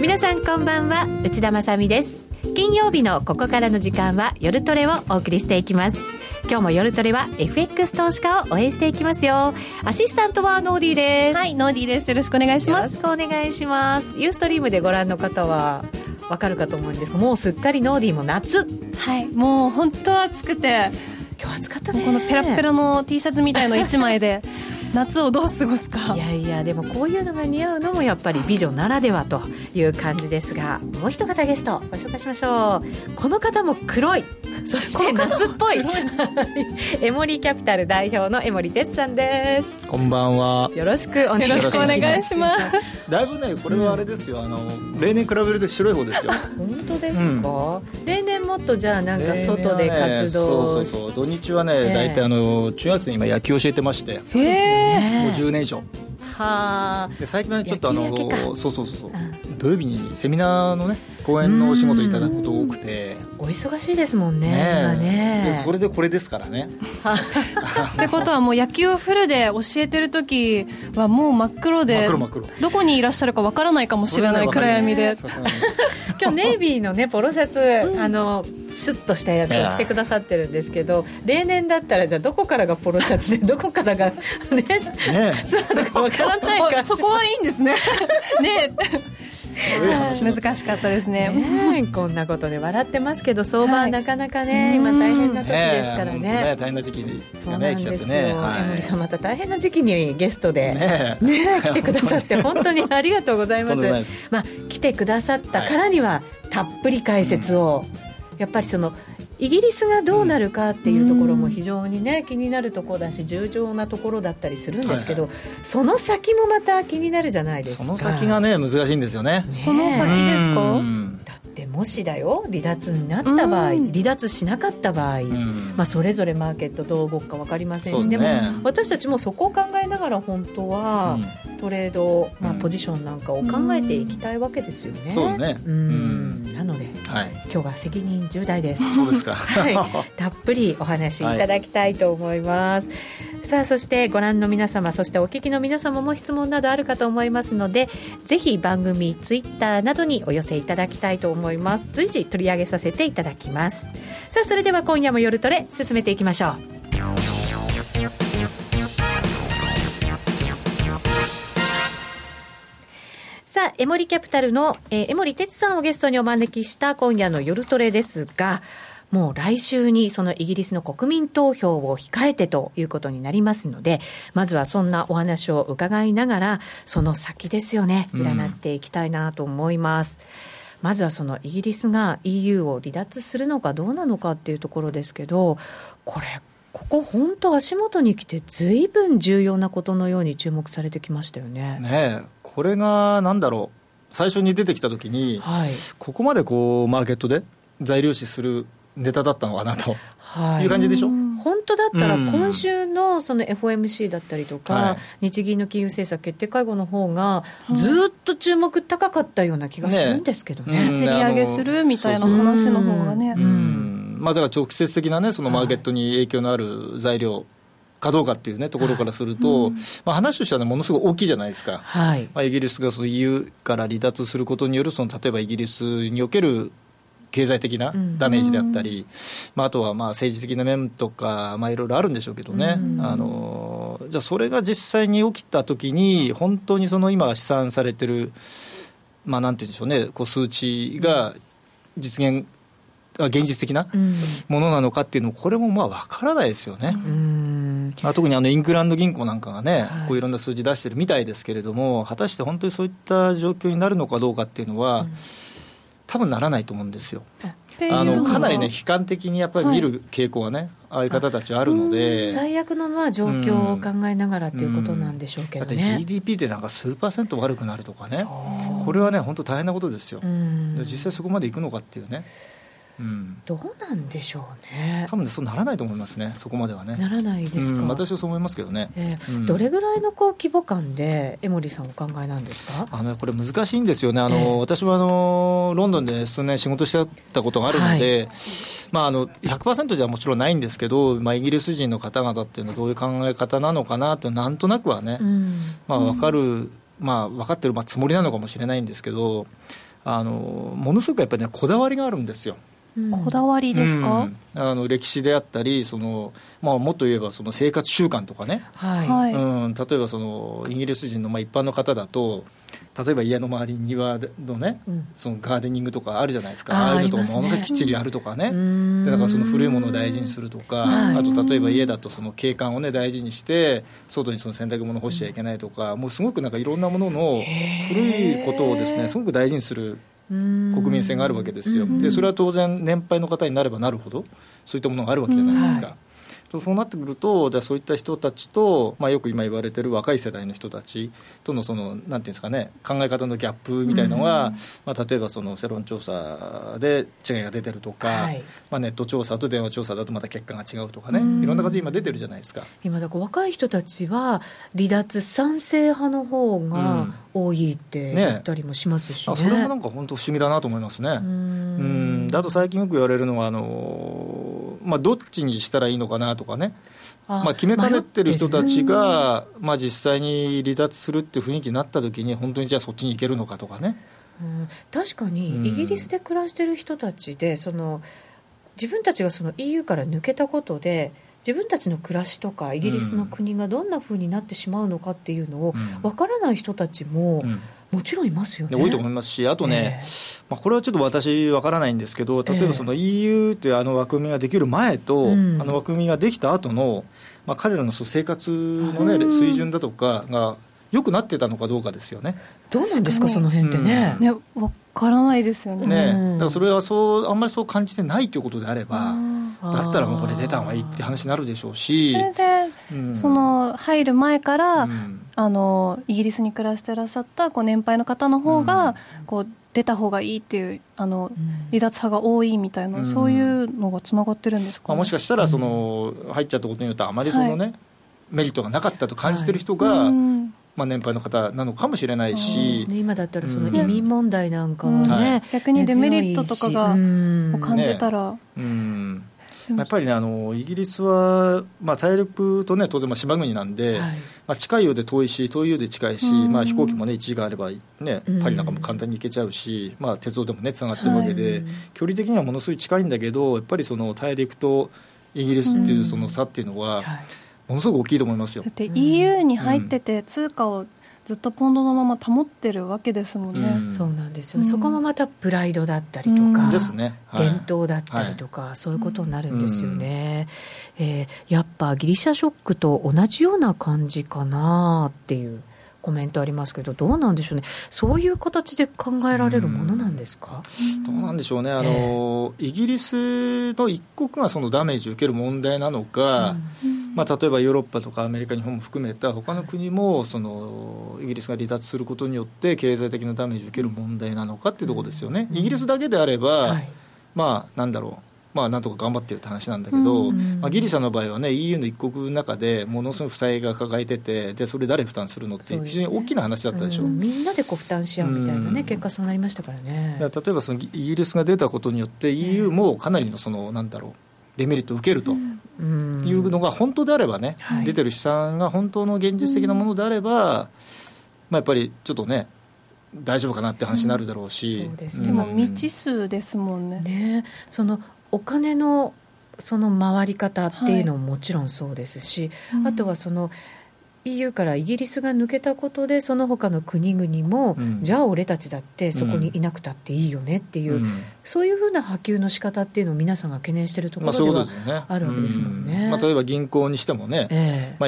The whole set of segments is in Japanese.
皆さんこんばんは、内田まさみです。金曜日のここからの時間は夜トレをお送りしていきます。今日も夜トレは FX 投資家を応援していきますよ。アシスタントはノーディーです。はい、ノーディーです。よろしくお願いします。よろしくお願いします。ユーストリームでご覧の方はわかるかと思うんですが、もうすっかりノーディーも夏。はい、もう本当暑くて、今日暑かったね。このペラペラの T シャツみたいの1枚で夏をどう過ごすか。いやいや、でもこういうのが似合うのもやっぱり美女ならではという感じですが、もう一方ゲストご紹介しましょう。この方も黒い、そして夏っぽいエモリーキャピタル代表の江守哲さんです。こんばんは、よろしくお願いします。だいぶね、これはあれですよ、例年比べると白い方ですよ。本当ですか、うん、例年もっとじゃあなんか外で活動、ね、そう土日はね、大体中学生に今野球教えてまして、そうですよね、もう10年以上は。で最近はちょっとそう、土曜日にセミナーのね、講演のお仕事いただくこと多くて、お忙しいですもん ね。でそれでこれですからねってことはもう野球をフルで教えてる時はもう真っ黒で、真っ黒どこにいらっしゃるかわからないかもしれない暗闇で今日ネイビーの、ね、ポロシャツ、シュッとしたやつを着てくださってるんですけど、例年だったらじゃあどこからがポロシャツでどこからがそうとかわからないからそこはいいんですねね難しかったです ね。こんなことで笑ってますけど、相場はなかなかね、今大変な時ですから ね。大変な時期がね来ちゃってね、江守さんまた大変な時期にゲストで、来てくださって本当にありがとうございます、来てくださったからにはたっぷり解説を、やっぱりそのイギリスがどうなるかっていうところも非常にね、気になるところだし重要なところだったりするんですけど、その先もまた気になるじゃないですか。その先がね、難しいんですよね。その先ですか。だってもしだよ、離脱になった場合、離脱しなかった場合、それぞれマーケットどう動くか分かりませんし、でも私たちもそこを考えながら本当はトレード、ポジションなんかを考えていきたいわけですよね。そうね、なので、今日は責任重大です。そうですか、たっぷりお話しいただきたいと思います、さあ、そしてご覧の皆様、そしてお聞きの皆様も質問などあるかと思いますので、ぜひ番組ツイッターなどにお寄せいただきたいと思います。随時取り上げさせていただきます。さあ、それでは今夜も夜トレ進めていきましょう。さあ、エモリキャピタルの江守哲さんをゲストにお招きした今夜の夜トレですが、もう来週にそのイギリスの国民投票を控えてということになりますので、まずはそんなお話を伺いながら、その先ですよね、占っていきたいなと思います、まずはそのイギリスが EU を離脱するのかどうなのかっていうところですけど、ここ本当足元に来てずいぶん重要なことのように注目されてきましたよ ね。これがなんだろう、最初に出てきたときに、ここまでこうマーケットで材料視するネタだったのかなという感じでしょ。本当だったら今週 の FOMC だったりとか、日銀の金融政策決定会合の方がずっと注目高かったような気がするんですけど ね。釣り上げするみたいな話の方がね、だから直接的な、ね、そのマーケットに影響のある材料かどうかっていう、ね、ところからすると、話としては、ね、ものすごく大きいじゃないですか、イギリスがその EU から離脱することによるその例えばイギリスにおける経済的なダメージであったり、あとは政治的な面とかいろいろあるんでしょうけどね、じゃあそれが実際に起きたときに本当にその今試算されてる、なんて言うんでしょうね、こう数値が実現、現実的なものなのかっていうのも、これも分からないですよね。特にイングランド銀行なんかがね、こういろんな数字出してるみたいですけれども、果たして本当にそういった状況になるのかどうかっていうのは、多分ならないと思うんですよ。かなりね、悲観的にやっぱり見る傾向はね、ああいう方たちはあるので、最悪の状況を考えながらということなんでしょうけどね。だって GDP でなんか数%悪くなるとかね、これはね本当大変なことですよ。実際そこまでいくのかっていうね、うん、どうなんでしょうね。多分そうならないと思いますね。そこまではねならないですか、うん、私はそう思いますけどね、うん、どれぐらいのこう規模感で江守さんお考えなんですか。これ難しいんですよね。私はロンドンで数年仕事してたことがあるので、はい100% じゃもちろんないんですけど、イギリス人の方々っていうのはどういう考え方なのかなってなんとなくはね、うん分かる、分かってるつもりなのかもしれないんですけどものすごくやっぱり、ね、こだわりがあるんですよ。こだわりですか、うん、歴史であったりもっと言えばその生活習慣とかね、はいうん、例えばそのイギリス人の一般の方だと例えば家の周りに庭のね、うん、そのガーデニングとかあるじゃないですか。ああいうのとかものすごくきっちりあるとかね、うん、だからその古いものを大事にするとか、あと例えば家だとその景観をね大事にして外にその洗濯物を干しちゃいけないとか、もうすごくなんかいろんなものの古いことをですねすごく大事にする国民性があるわけですよ。でそれは当然年配の方になればなるほどそういったものがあるわけじゃないですか、そうなってくるとじゃあそういった人たちと、よく今言われている若い世代の人たちとのそのなんていうんですかね考え方のギャップみたいなのが、例えばその世論調査で違いが出てるとか、ネット調査と電話調査だとまた結果が違うとかね、いろんな感じで今出てるじゃないですか。今だから若い人たちは離脱賛成派の方が、多いって言ったりもしますしね。それもなんか本当不思議だなと思いますね。あと最近よく言われるのはどっちにしたらいいのかなとかね、決めかねてる人たちが、実際に離脱するっていう雰囲気になった時に本当にじゃあそっちに行けるのかとかね、確かにイギリスで暮らしてる人たちでその自分たちがその EU から抜けたことで自分たちの暮らしとかイギリスの国がどんな風になってしまうのかっていうのを分からない人たちももちろんいますよね、多いと思いますし、あとね、これはちょっと私分からないんですけど、例えばその EU という枠組みができる前と、枠組みができた後の、彼らの生活の、ね、水準だとかが良くなってたのかどうかですよね。どうなんですかその辺って ね分からないですよ ねだからそれはそうあんまりそう感じてないということであれば、だったらもうこれ出た方がいいって話になるでしょうし、それで、その入る前から、イギリスに暮らしてらっしゃったこう年配の方の方が、出た方がいいっていう離脱派が多いみたいな、そういうのがつながってるんですか、ねもしかしたらその入っちゃったことによってあまりその、ねメリットがなかったと感じてる人が、年配の方なのかもしれないし、今だったらその移民問題なんかはね、逆にデメリットとかが感じたら、やっぱりねイギリスは、大陸とね当然島国なんで、近いようで遠いし遠いようで近いし、飛行機もね1時間あれば、パリなんかも簡単に行けちゃうし、鉄道でもねつながってるわけで、距離的にはものすごい近いんだけど、やっぱりその大陸とイギリスっていうその差っていうのは、ものすごく大きいと思いますよ。だって EU に入ってて通貨をずっとポンドのまま保ってるわけですもんね、そうなんですよ、そこもまたプライドだったりとか、ですね、伝統だったりとか、そういうことになるんですよね、やっぱギリシャショックと同じような感じかなっていうコメントありますけど、どうなんでしょうね。そういう形で考えられるものなんですか。どうなんでしょうね。イギリスの一国がそのダメージを受ける問題なのか、例えばヨーロッパとかアメリカ、日本も含めた他の国もそのイギリスが離脱することによって経済的なダメージを受ける問題なのかっていうところですよね、イギリスだけであれば、なんだろう、なんとか頑張ってるって話なんだけど、ギリシャの場合はね EU の一国の中でものすごい負債が抱えてて、でそれ誰負担するのって非常に大きな話だったでしょ。みんなで負担し合うみたいなね、結果そうなりましたからね。例えばそのイギリスが出たことによって EU もかなりのそのなんだろうデメリットを受けるというのが本当であればね、出てる試算が本当の現実的なものであれば、やっぱりちょっとね大丈夫かなって話になるだろうし、そうですね、でも未知数ですもんね。そのお金のその回り方っていうのももちろんそうですし、あとはその EU からイギリスが抜けたことでその他の国々も、じゃあ俺たちだってそこにいなくたっていいよねっていう、そういうふうな波及の仕方っていうのを皆さんが懸念しているところではあるわけですもんね。例えば銀行にしてもね、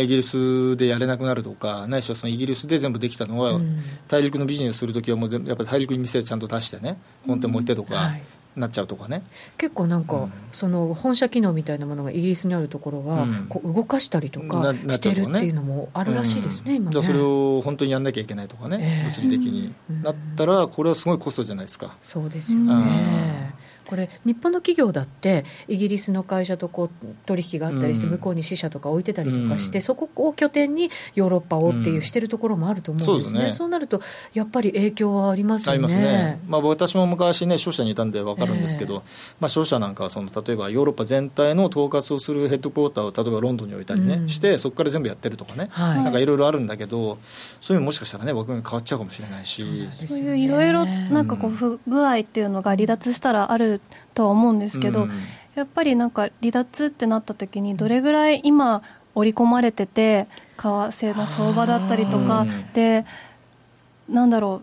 イギリスでやれなくなるとか、ないしはそのイギリスで全部できたのは、大陸のビジネスするときはもうやっぱり大陸に店をちゃんと出してね、本店も置いてとか、なっちゃうとかね。結構なんか、その本社機能みたいなものがイギリスにあるところは、こう動かしたりとかしてるっていうのもあるらしいです ね、今ね。それを本当にやんなきゃいけないとかね、物理的になったらこれはすごいコストじゃないですか。そうですよね、これ日本の企業だってイギリスの会社とこう取引があったりして、向こうに支社とか置いてたりとかして、そこを拠点にヨーロッパをっていうしてるところもあると思うんですね。そうなるとやっぱり影響はありますよね。ありますね。まあ、私も昔ね商社にいたんで分かるんですけど、まあ、商社なんかはその例えばヨーロッパ全体の統括をするヘッドクォーターを例えばロンドンに置いたりね、してそこから全部やってるとかね、なんかいろいろあるんだけど、そういうのもしかしたらね枠組み変わっちゃうかもしれないし、そういういろいろなんかこう不具合っていうのが離脱したらあるとは思うんですけど、やっぱりなんか離脱ってなった時にどれぐらい今織り込まれてて為替の相場だったりとかで、なんだろ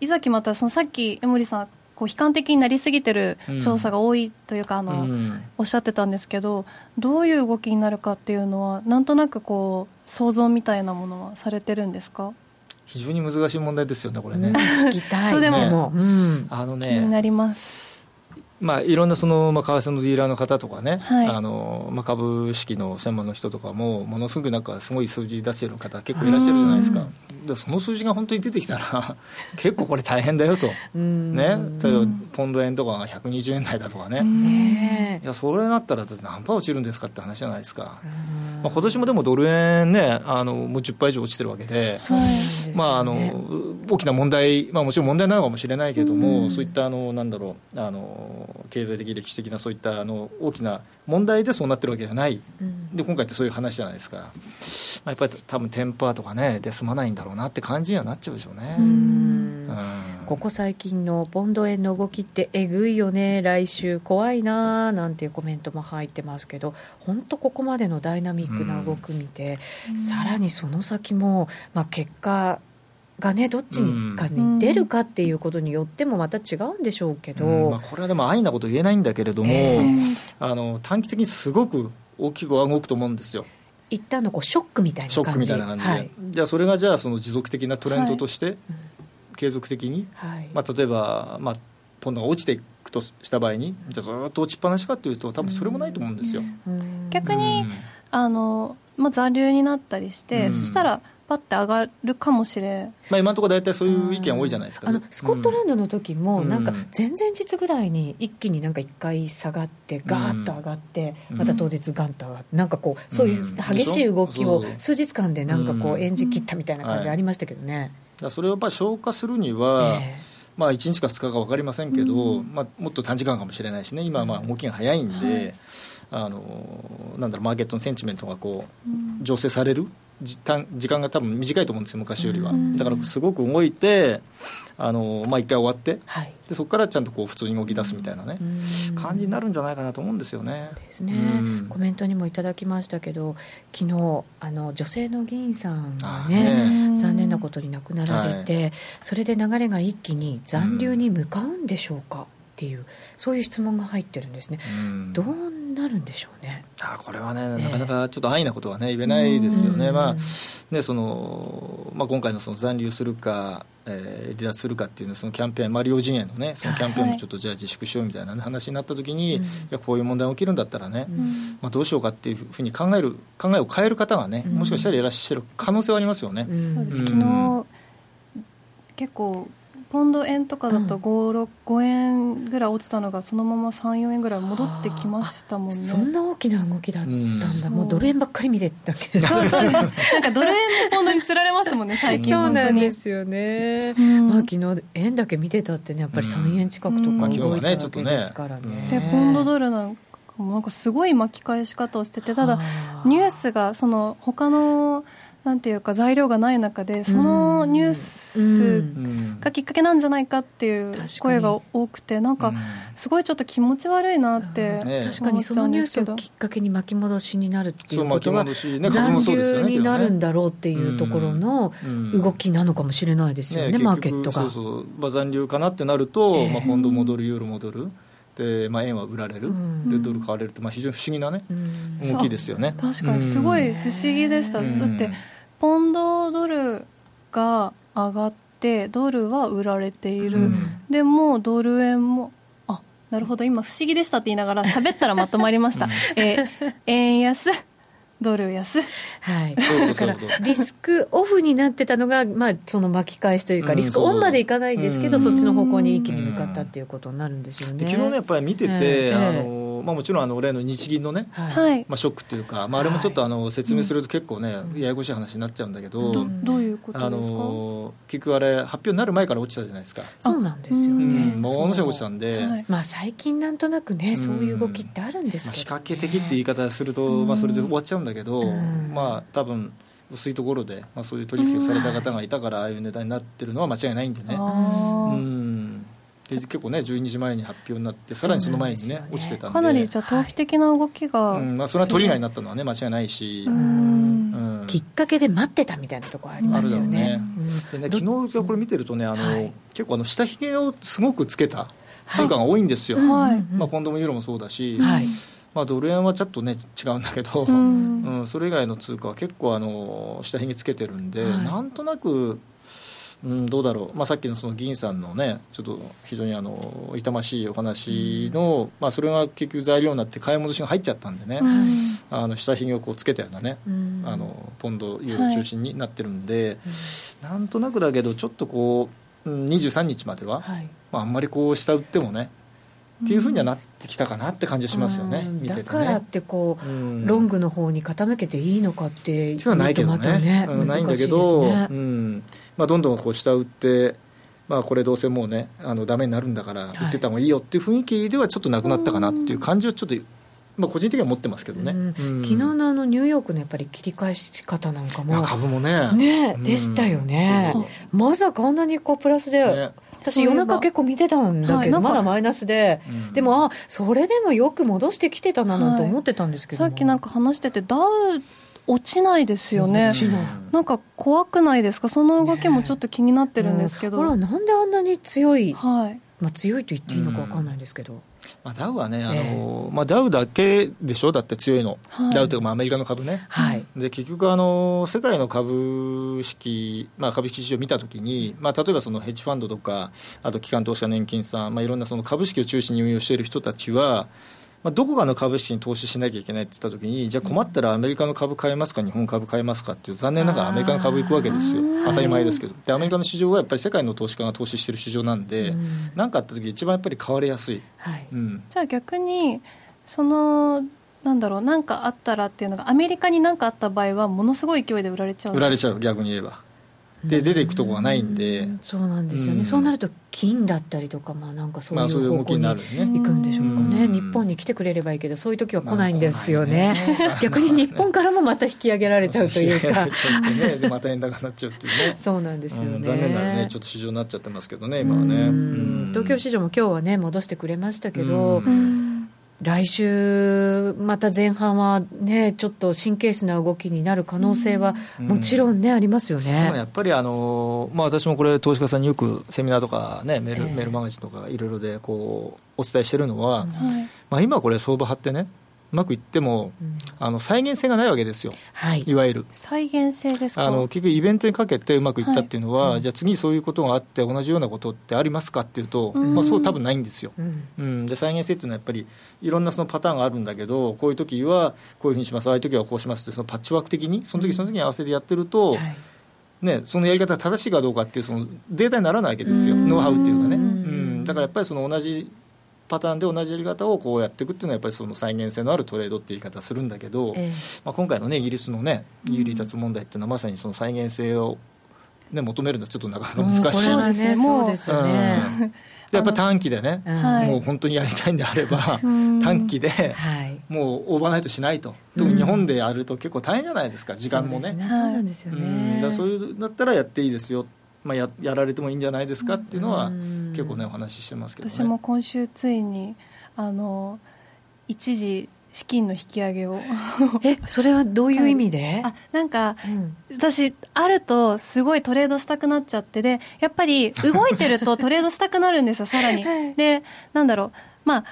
う、いざ決まったらそのさっき江守さんこう悲観的になりすぎてる調査が多いというか、おっしゃってたんですけど、どういう動きになるかっていうのはなんとなくこう想像みたいなものはされてるんですか？非常に難しい問題ですよねこれね。聞きたい。そうでも、気になります。まあ、いろんなその、為替のディーラーの方とかね、株式の専門の人とかもものすごくなんかすごい数字出してる方結構いらっしゃるじゃないですか。でその数字が本当に出てきたら結構これ大変だよとね、例えばポンド円とかが120円台だとかね、いやそれになったら何パー落ちるんですかって話じゃないですか。まあ、今年もでもドル円ねもう10パー以上落ちてるわけで、まあ大きな問題、まあ、もちろん問題なのかもしれないけども、そういったなんだろう経済的歴史的なそういった大きな問題でそうなってるわけじゃない、で今回ってそういう話じゃないですか、やっぱり多分テンパーとかねで済まないんだろうなって感じにはなっちゃうでしょうね。ここ最近のポンド円の動きってえぐいよね、来週怖いななんていうコメントも入ってますけど、本当ここまでのダイナミックな動き見て、さらにその先も、結果がね、どっちにかに出るかっていうことによってもまた違うんでしょうけど、これはでも安易なこと言えないんだけれども、短期的にすごく大きくは動くと思うんですよ。一旦のこうショックみたいな感じ、ショックみたいな感じで、じゃあそれがじゃあその持続的なトレンドとして継続的に、例えば、ポンドが落ちていくとした場合にじゃあずっと落ちっぱなしかというと多分それもないと思うんですよ。逆に残留になったりして、そしたらパッて上がるかもしれん、今のところだいたいそういう意見多いじゃないですか、スコットランドの時もなんか前々日ぐらいに一気になんか1回下がってガーッと上がって、また当日ガンと上がって、なんかこうそういう激しい動きを数日間でなんかこう演じ切ったみたいな感じありましたけどね、だそれをやっぱり消化するには、1日か2日か分かりませんけど、もっと短時間かもしれないしね、今は動きが早いんで、なんだろうマーケットのセンチメントがこう醸成される時間が多分短いと思うんですよ昔よりは。だからすごく動いて1回終わって、でそこからちゃんとこう普通に動き出すみたいなね、感じになるんじゃないかなと思うんですよね。そうですね。コメントにもいただきましたけど、昨日女性の議員さんがね残念なことに亡くなられて、それで流れが一気に残留に向かうんでしょうかっていうそういう質問が入ってるんですね。どうなるんでしょうね。これはねなかなかちょっと安易なことはね言えないですよね。今回のその残留するか、離脱するかっていうのそのキャンペーンマリオ陣営のねそのキャンペーンもちょっとじゃあ自粛しようみたいな話になった時に、いやこういう問題が起きるんだったらね、どうしようかっていうふうに考えを変える方がねもしかしたらいらっしゃる可能性はありますよね。昨日結構ポンド円とかだと 5円ぐらい落ちたのがそのまま 3,4 円ぐらい戻ってきましたもんね。そんな大きな動きだったんだ、もうドル円ばっかり見てたけどなんかドル円のポンドに釣られますもんね最近。そうなんですよね、昨日円だけ見てたってねやっぱり3円近くとか動いたわけですからね。でポンドドルなんかすごい巻き返し方をしてて、ただニュースがその他のなんていうか材料がない中でそのニュースがきっかけなんじゃないかっていう声が多くて、なんかすごいちょっと気持ち悪いなって思っちゃうんですけど、確かにそのニュースをきっかけに巻き戻しになるっていうことは残留になるんだろうっていうところの動きなのかもしれないですよねマーケットが。残留かなってなるとポンド戻るユーロ戻るで、円は売られる、でドル買われるって、非常に不思議な、ね、動きですよね。確かにすごい不思議でした、だってポンドドルが上がってドルは売られている、でもドル円もなるほど今不思議でしたって言いながら喋ったらまとまりました、円安ドル安、はい、だからリスクオフになってたのが、まあ、その巻き返しというかリスクオンまでいかないですけど、そっちの方向に一気に向かったっていうことになるんですよね。で昨日ねやっぱり見てて、まあ、もちろん例の日銀のね、まあ、ショックというか、まあ、あれもちょっと説明すると結構ね、ややこしい話になっちゃうんだけど、どういうことですか。結局あれ発表になる前から落ちたじゃないですか。そうなんですよね、ものすごい落ちたんで、まあ、最近なんとなくねそういう動きってあるんですけど、ね、まあ、仕掛け的って言い方すると、まあ、それで終わっちゃうんだけど、まあ、多分薄いところで、まあ、そういう取引をされた方がいたから、ああいう値段になってるのは間違いないんでね。で結構ね12時前に発表になってさらにその前に ね落ちてたんで、かなりじゃあ投機的な動きが、まあ、それはトリガーになったのはね間違いないし、きっかけで待ってたみたいなところありますよ ね、でね昨日これ見てるとね結構下髭をすごくつけた通貨が多いんですよ、まあ、ポンドもユーロもそうだし、まあ、ドル円はちょっとね違うんだけど、それ以外の通貨は結構下髭つけてるんで、なんとなくどうだろう、まあ、さっきのその議員さんのねちょっと非常に痛ましいお話の、まあ、それが結局材料になって買い戻しが入っちゃったんでね、下ひげをこうつけたようなね、ポンドユーロ中心になってるんで、なんとなくだけどちょっとこう23日までは、まあ、あんまりこう下売ってもねっていう風にはなってきたかなって感じがしますよね、見ててね。だからってこう、ロングの方に傾けていいのかっていうのはないけどね、ないんだけど、まあ、どんどんこう下打って、まあ、これどうせもうねダメになるんだから打ってた方がいいよっていう雰囲気ではちょっとなくなったかなっていう感じをちょっと、まあ、個人的には持ってますけどね、昨日のニューヨークのやっぱり切り返し方なんかも株も ねでしたよね、まさかあんなにこうプラスで、私夜中結構見てたんだけど、まだマイナスで、でもそれでもよく戻してきてたなと思ってたんですけど、さっきなんか話しててダウ落ちないですよね。なんか怖くないですか。その動きもちょっと気になってるんですけど、なんであんなに強い、まあ、強いと言っていいのか分かんないですけど、まあ、ダウはねまあ、ダウだけでしょだって強いの、ダウというかまあアメリカの株ね、で結局世界の株式、まあ、株式市場を見たときに、まあ、例えばそのヘッジファンドとかあと機関投資家年金さん、まあ、いろんなその株式を中心に運用している人たちは、まあ、どこかの株式に投資しなきゃいけないって言ったときに、じゃあ困ったらアメリカの株買えますか日本株買えますかっていう、残念ながらアメリカの株行くわけですよ、当たり前ですけど。でアメリカの市場はやっぱり世界の投資家が投資してる市場なんで、何かあったとき一番やっぱり買われやすい、じゃあ逆にそのなんだろう、何かあったらっていうのがアメリカに何かあった場合はものすごい勢いで売られちゃう、売られちゃう、逆に言えばで出ていくところがないんで、そうなんですよね、そうなると金だったりとか、まあ、なんかそういう方向に行くんでしょうかね、日本に来てくれればいいけどそういう時は来ないんですよね、逆に日本からもまた引き上げられちゃうというかでまた円高になっちゃうっていうね、そうなんですよね、残念ながらねちょっと市場になっちゃってますけどね今はね、東京市場も今日はね戻してくれましたけど、来週また前半はねちょっと神経質な動きになる可能性はもちろんね、ありますよね。やっぱりまあ、私もこれ投資家さんによくセミナーとか、ね、メールマガジンとかいろいろでこうお伝えしてるのは、まあ、今これ相場張ってねうまくいっても、再現性がないわけですよ、いわゆる再現性ですか。結局イベントにかけてうまくいったっていうのは、じゃあ次そういうことがあって同じようなことってありますかっていうと、まあ、そう多分ないんですよ、で再現性っていうのはやっぱりいろんなそのパターンがあるんだけど、こういう時はこういうふうにします、ああいう時はこうしますって、そのパッチワーク的にその時その時に合わせてやってると、そのやり方が正しいかどうかっていうそのデータにならないわけですよ、ノウハウっていうかね、だからやっぱりその同じパターンで同じやり方をこうやっていくっていうのはやっぱりその再現性のあるトレードっていう言い方するんだけど、まあ、今回のねイギリスのね有利脱問題っていうのはまさにその再現性を、ね、求めるのはちょっとなかなか難しい、これはねそうですよね、でやっぱり短期でね、もう本当にやりたいんであれば短期で、もうオーバーナイトしないと、特に日本でやると結構大変じゃないですか、時間もね、そういうだったらやっていいですよ、まあ、やられてもいいんじゃないですかっていうのは結構ねお話ししてますけどね。私も今週ついに一時資金の引き上げをそれはどういう意味で、なんか、私あるとすごいトレードしたくなっちゃって、でやっぱり動いてるとトレードしたくなるんですよさらに、でなんだろう、ま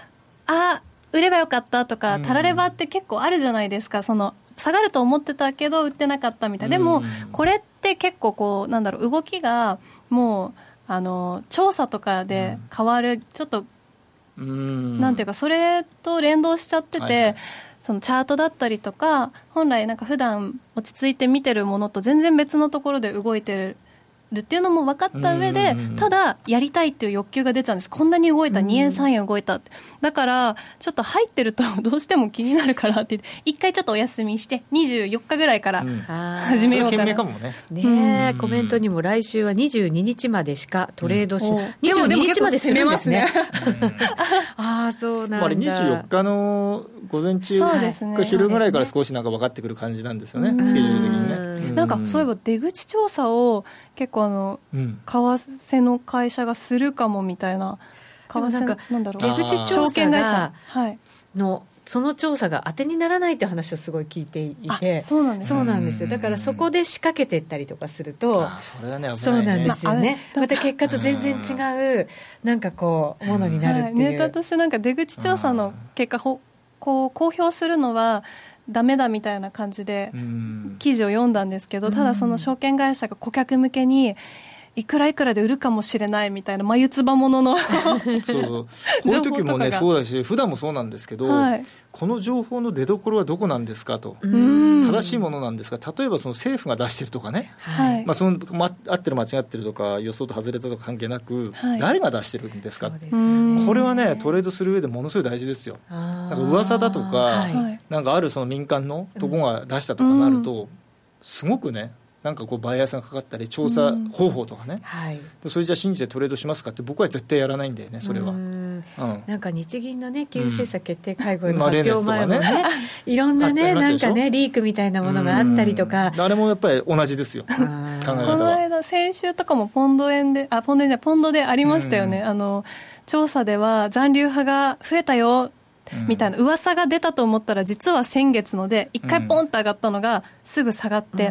あ売ればよかったとかたらればって結構あるじゃないですか、その下がると思ってたけど売ってなかったみたいな、でもこれって結構こうなんだろう、動きがもう調査とかで変わる、ちょっとなんていうかそれと連動しちゃってて、そのチャートだったりとか本来なんか普段落ち着いて見てるものと全然別のところで動いてるっていうのも分かった上で、ただやりたいっていう欲求が出ちゃうんです。こんなに動いた、2円3円動いた、だからちょっと入ってるとどうしても気になるからって一回ちょっとお休みして24日ぐらいから始めようかな、懸命かも ね。コメントにも来週は22日までしかトレードしない、22日までするんですねああそうなんだ、あれ24日の午前中、ね、昼ぐらいから少しなんか分かってくる感じなんですよね、スケジュール的にね。なんかそういえば出口調査を結構為替の会社がするかもみたいな、為替なんだろう、出口調査がのその調査が当てにならないって話をすごい聞いていて、そうなんですよ。だからそこで仕掛けていったりとかすると、それはね、危ないね。そうなんですよね。また結果と全然違うなんかこうものになるっていう、ネタとしてなんか出口調査の結果をこう公表するのはダメだみたいな感じで記事を読んだんですけど、ただその証券会社が顧客向けにいくらいくらで売るかもしれないみたいな眉唾もののそうこういう時もね、そうだし普段もそうなんですけど、はい、この情報の出所はどこなんですかと、正しいものなんですが、例えばその政府が出してるとかね、はい、その合ってる間違ってるとか予想と外れたとか関係なく、はい、誰が出してるんですか、これはねトレードする上でものすごい大事ですよ。なんか噂だとか、はい、なんかあるその民間のとこが出したとかなると、すごくねなんかこうバイアスがかかったり調査方法とかね、はい、それじゃあ信じてトレードしますかって僕は絶対やらないんだよね、それは。なんか日銀のね、金融政策決定会合の発表前もね、いろんなねなんかねリークみたいなものがあったりとか、あれもやっぱり同じですよ、考え方は。この間先週とかもポンドでありましたよね、調査では残留派が増えたよみたいな噂が出たと思ったら、実は先月ので1回ポンって上がったのがすぐ下がって、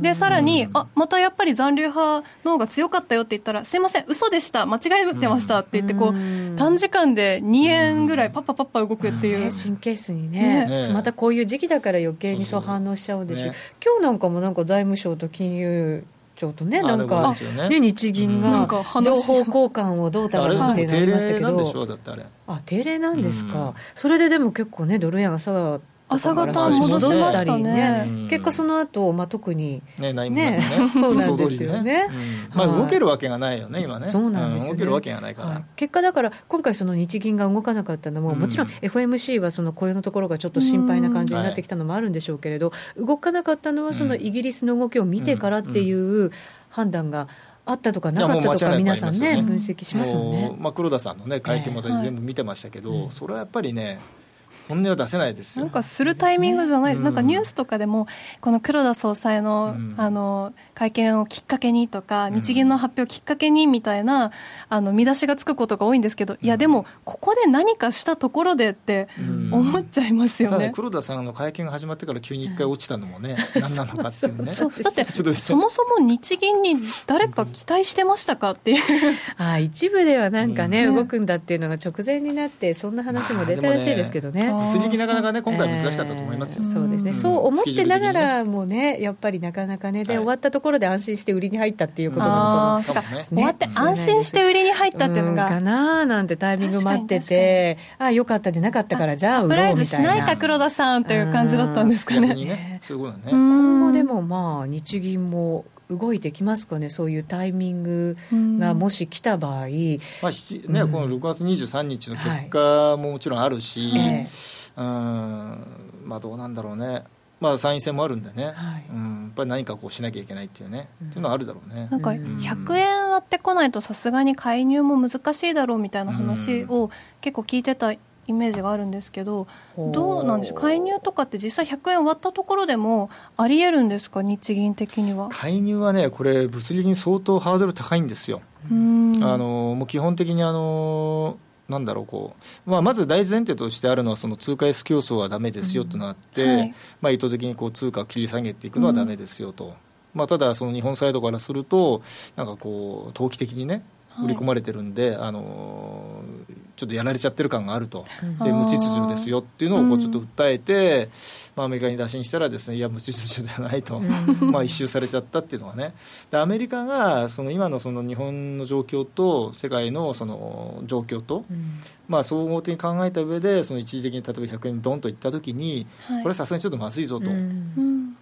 でさらに、またやっぱり残留派の方が強かったよって言ったら、すいません嘘でした、間違えてましたって言って、こう短時間で2円ぐらいパッパパッパ動くっていう、神経質に ねまたこういう時期だから余計にそう反応しちゃうんでしょう、今日なんかもなんか財務省と金融とね、なんかね日銀が情報交換をどうだろうってなりましたけど、あれも定例なんでしょう、だってあれ。あ、定例なんですか。それででも結構ねドル円朝方戻しましたね。結果その後、特にね何もね、そうなんですよね。動けるわけがないよね今ね。そうなんですよね。動けるわけがないから。結果だから今回その日銀が動かなかったのも、もちろん FOMC はその雇用のところがちょっと心配な感じになってきたのもあるんでしょうけれど、動かなかったのはそのイギリスの動きを見てからっていう判断があったとかなかったとか皆さんね分析しますもんね。黒田さんのね会見も私全部見てましたけど、それはやっぱりね。本音は出せないですよ。なんかするタイミングじゃない、なんかニュースとかでもこの黒田総裁の、会見をきっかけにとか日銀の発表をきっかけにみたいな見出しがつくことが多いんですけど、いやでもここで何かしたところでって思っちゃいますよね。ただ黒田さんの会見が始まってから急に1回落ちたのもね、何なのかっていうねだってそもそも日銀に誰か期待してましたかっていうあ、一部ではなんかね、動くんだっていうのが直前になってそんな話も出たらしいですけどね。釣り行きなかなかね今回難しかったと思いますよ。そうですね。そう思ってながらもね、やっぱりなかなかねで、終わったところで安心して売りに入ったっていうことなのかもね。終わって安心して売りに入ったっていうのがかななんてタイミング待ってて、あ良かったでなかったからじゃあ売ろうみたいな。サプライズしないか黒田さんという感じだったんですかね。そういうことね。今後でもまあ日銀も動いてきますかね、そういうタイミングがもし来た場合、この6月23日の結果ももちろんあるし、どうなんだろうね、参院選もあるんでね、やっぱり何かこうしなきゃいけないっていうね、っていうのはあるだろうね。なんか100円割ってこないとさすがに介入も難しいだろうみたいな話を結構聞いてたイメージがあるんですけど、どうなんでしょう、介入とかって実際100円割ったところでもありえるんですか、日銀的には。介入はねこれ物理に相当ハードル高いんですよ。もう基本的になんだろうこう、まず大前提としてあるのはその通貨安競争はダメですよとなって、意図的にこう通貨を切り下げていくのはダメですよと、ただその日本サイドからするとなんかこう投機的にね売り込まれてるんで、ちょっとやられちゃってる感があると、で無秩序ですよっていうのをこうちょっと訴えて、まあ、アメリカに打診したらですね、いや無秩序ではないと、まあ、一蹴されちゃったっていうのがね。でアメリカがその今のその日本の状況と世界のその状況と、まあ、総合的に考えた上でその一時的に例えば100円ドンといったときに、はい、これはさすがにちょっとまずいぞと、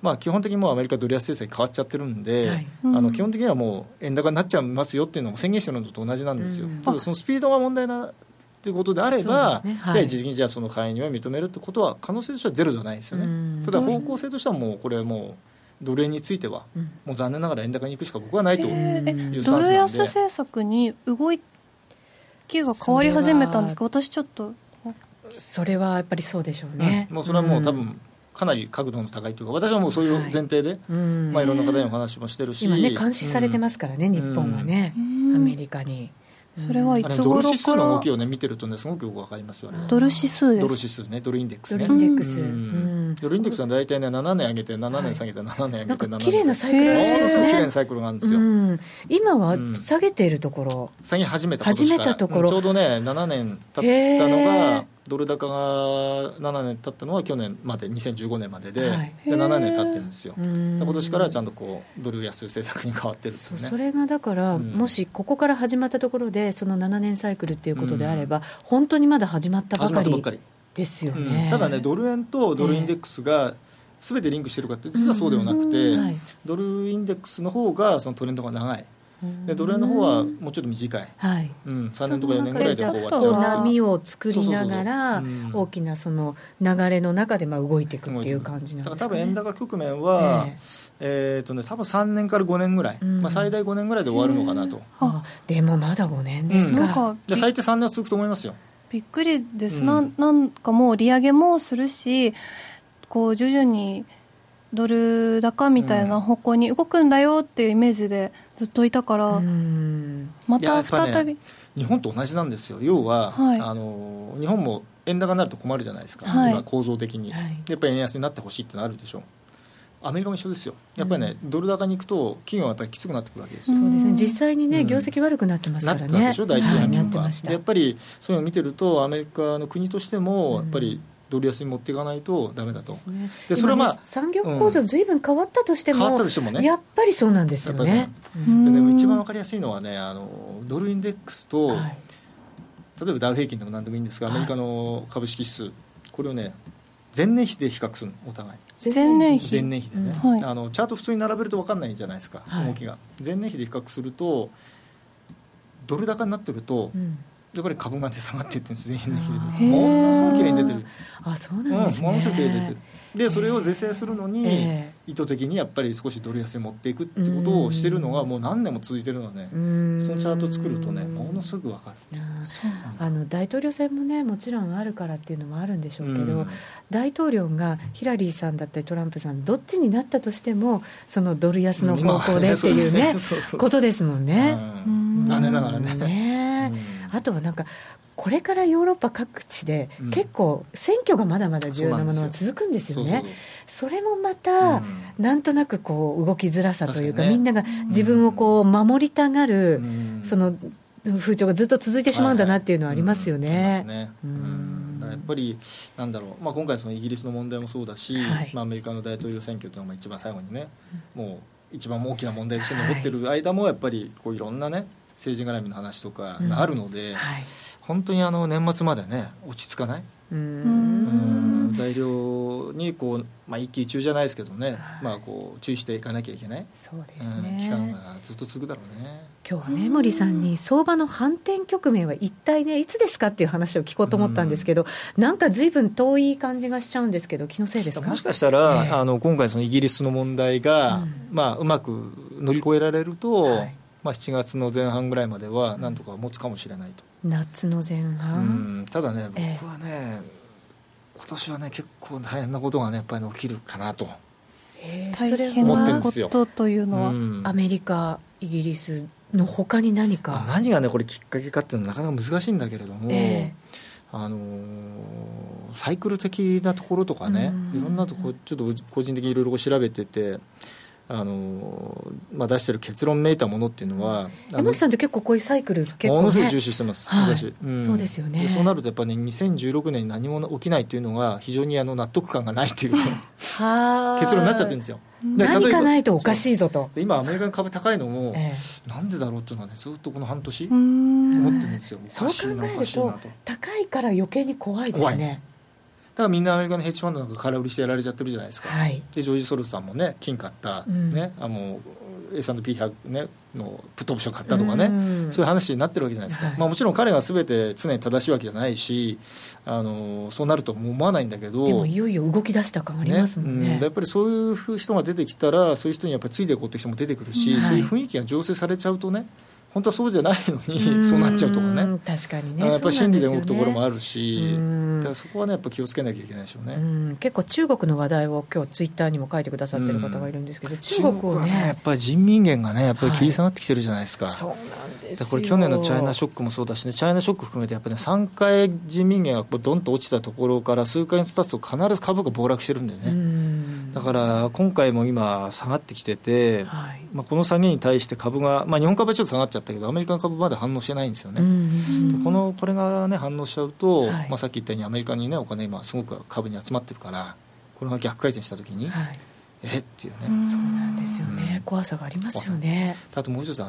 まあ、基本的にもうアメリカドル安政策変わっちゃってるんで、はい基本的にはもう円高になっちゃいますよっていうのを宣言してるのと同じなんですよ、ただそのスピードが問題なということであれば、ねはい、じゃあ実にじゃあその介入を認めるってことは可能性としてはゼロではないですよね。ただ方向性としてはもうこれはもうドル円についてはもう残念ながら円高に行くしか僕はないというスタンスなんで、ドル安政策に動い気が変わり始めたんですか。私ちょっとそれはやっぱりそうでしょうね、もうそれはもう多分かなり角度の高いというか、私はもうそういう前提で、まあ、いろんな方にお話もしてるし、今ね監視されてますからね、日本はね、アメリカに。それはいつ頃からドル指数の動きを、ね、見てると、ね、すごくよく分かりますよ。ドル指数です。ドル指数ね、ドルインデックスね。ドルインデックス。ドルインデックスは大体ね7年上げて7年下げて、はい、7年上げて7年下げて。なんか綺麗なサイクルがあるんですね。綺麗なサイクルがあるんですよ。今は下げているところ。下げ始めたところ。始めたところ。ちょうどね7年経ったのが。ドル高が7年経ったのは去年まで2015年まで で7年経ってるんですよ。今年からちゃんとこうドル安政策に変わってるんですよね。 それがだから、もしここから始まったところでその7年サイクルっていうことであれば、本当にまだ始まったばかりですよね。ただねドル円とドルインデックスが全てリンクしてるかって実はそうではなくて、はい、ドルインデックスの方がそのトレンドが長いで、ドル円の方はもうちょっと短い、はい3年とか4年ぐらいで終わっちゃう。ちょっと波を作りながら大きなその流れの中でまあ動いていくっていう感じなんですかね。だから多分円高局面は、多分3年から5年ぐらい、まあ、最大5年ぐらいで終わるのかなと、でもまだ5年ですか、じゃ最低3年は続くと思いますよ。びっくりです、なんかもう利上げもするしこう徐々にドル高みたいな方向に動くんだよっていうイメージでずっといたから、また再び、ね、日本と同じなんですよ。要は、はい、日本も円高になると困るじゃないですか、はい、今構造的に、はい、やっぱり円安になってほしいってのあるでしょ。アメリカも一緒ですよ。やっぱりね、ドル高に行くと企業はやっぱりきつくなってくるわけですよ。そうですね、実際にね業績悪くなってますからね、なったでしょ第一四半期とか、やっぱりそういうのを見てるとアメリカの国としてもやっぱり、ドル安に持っていかないとダメだと。でそれはまあ、ね、産業構造ずいぶん変わったとしても、ね、やっぱりそうなんですよね。でね一番わかりやすいのはねドルインデックスと、はい、例えばダウ平均でも何でもいいんですがアメリカの株式指数、はい、これをね前年比で比較するのお互い。前年比でね、はい、チャート普通に並べると分かんないじゃないですか、はい、動きが。前年比で比較するとドル高になってると。やっぱり株が下がっていってるんです全員の比でものすごくきれいに出てる。あそうなんですね、ものすごくきれいに出てる。でそれを是正するのに意図的にやっぱり少しドル安に持っていくってことをしてるのがもう何年も続いてるのはね、そのチャート作るとねものすごく分かる。大統領選もねもちろんあるからっていうのもあるんでしょうけど、大統領がヒラリーさんだったりトランプさんどっちになったとしてもそのドル安の方向でっていうねことですもんね、残念ながらね。あとはなんかこれからヨーロッパ各地で結構選挙がまだまだ重要なものは続くんですよね。それもまたなんとなくこう動きづらさというか、みんなが自分をこう守りたがるその風潮がずっと続いてしまうんだなっていうのはありますよね。やっぱりなんだろう、まあ、今回そのイギリスの問題もそうだし、まあ、アメリカの大統領選挙というのが一番最後にねもう一番大きな問題として残ってる間もやっぱりこういろんなね政治絡みの話とかがあるので、本当に年末までね落ち着かない、材料にこう、まあ、一喜一憂じゃないですけどね、まあ、こう注意していかなきゃいけないそうです、ね期間がずっと続くだろうね。今日はね江守さんに相場の反転局面は一体ねいつですかっていう話を聞こうと思ったんですけど、なんかずいぶん遠い感じがしちゃうんですけど気のせいですか。もしかしたら、今回そのイギリスの問題が、まあ、うまく乗り越えられると、まあ、7月の前半ぐらいまではなんとか持つかもしれないと。夏の前半、ただね僕はね、今年はね結構大変なことがねやっぱり起きるかなと思ってるんですよ。大変なことというのは、アメリカイギリスの他に何か何がねこれきっかけかっていうのはなかなか難しいんだけれども、サイクル的なところとかねいろんなとこちょっと個人的にいろいろ調べてて出してる結論めいたものっていうのは、山木さんって結構こういうサイクル結構、ね、ものすごい重視してます、はい、私、うん、そうですよね。でそうなるとやっぱり、ね、2016年に何も起きないっていうのが非常に納得感がないっていうは結論になっちゃってるんですよ。何かないとおかしいぞと。今アメリカの株高いのも、なんでだろうっていうのはね、ずっとこの半年思ってるんですよ。そう考えると高いから余計に怖いですね。だからみんなアメリカのヘッジファンドなんか空売りしてやられちゃってるじゃないですか、はい、でジョージ・ソロスさんもね金買った、ね、S&P100、ね、のプットオプション買ったとかね、そういう話になってるわけじゃないですか、はい、もちろん彼が全て常に正しいわけじゃないし、そうなるとも思わないんだけど、でもいよいよ動き出した感ありますもんね、やっぱりそういう人が出てきたらそういう人にやっぱりついていこうって人も出てくるし、はい、そういう雰囲気が醸成されちゃうとね、本当はそうじゃないのにそうなっちゃうとかね、確かにね、やっぱり心理で動くところもあるし、だからそこはねやっぱ気をつけなきゃいけないでしょうね。結構中国の話題を今日ツイッターにも書いてくださってる方がいるんですけど、中国はねやっぱり人民元がねやっぱり切り下がってきてるじゃないですか、はい、そうなんですよ。これ去年のチャイナショックもそうだしね、チャイナショック含めてやっぱり、ね、3回人民元がドンと落ちたところから数ヶ月経つと必ず株が暴落してるんでね、だから今回も今下がってきてて、はい、この下げに対して株が、日本株はちょっと下がっちゃったけどアメリカの株まで反応してないんですよね、でこれが、ね、反応しちゃうと、はい、さっき言ったようにアメリカに、ね、お金今すごく株に集まってるから、これが逆回転したときに、はい、っていうね、そうなんですよね、怖さがありますよね。あともう一つ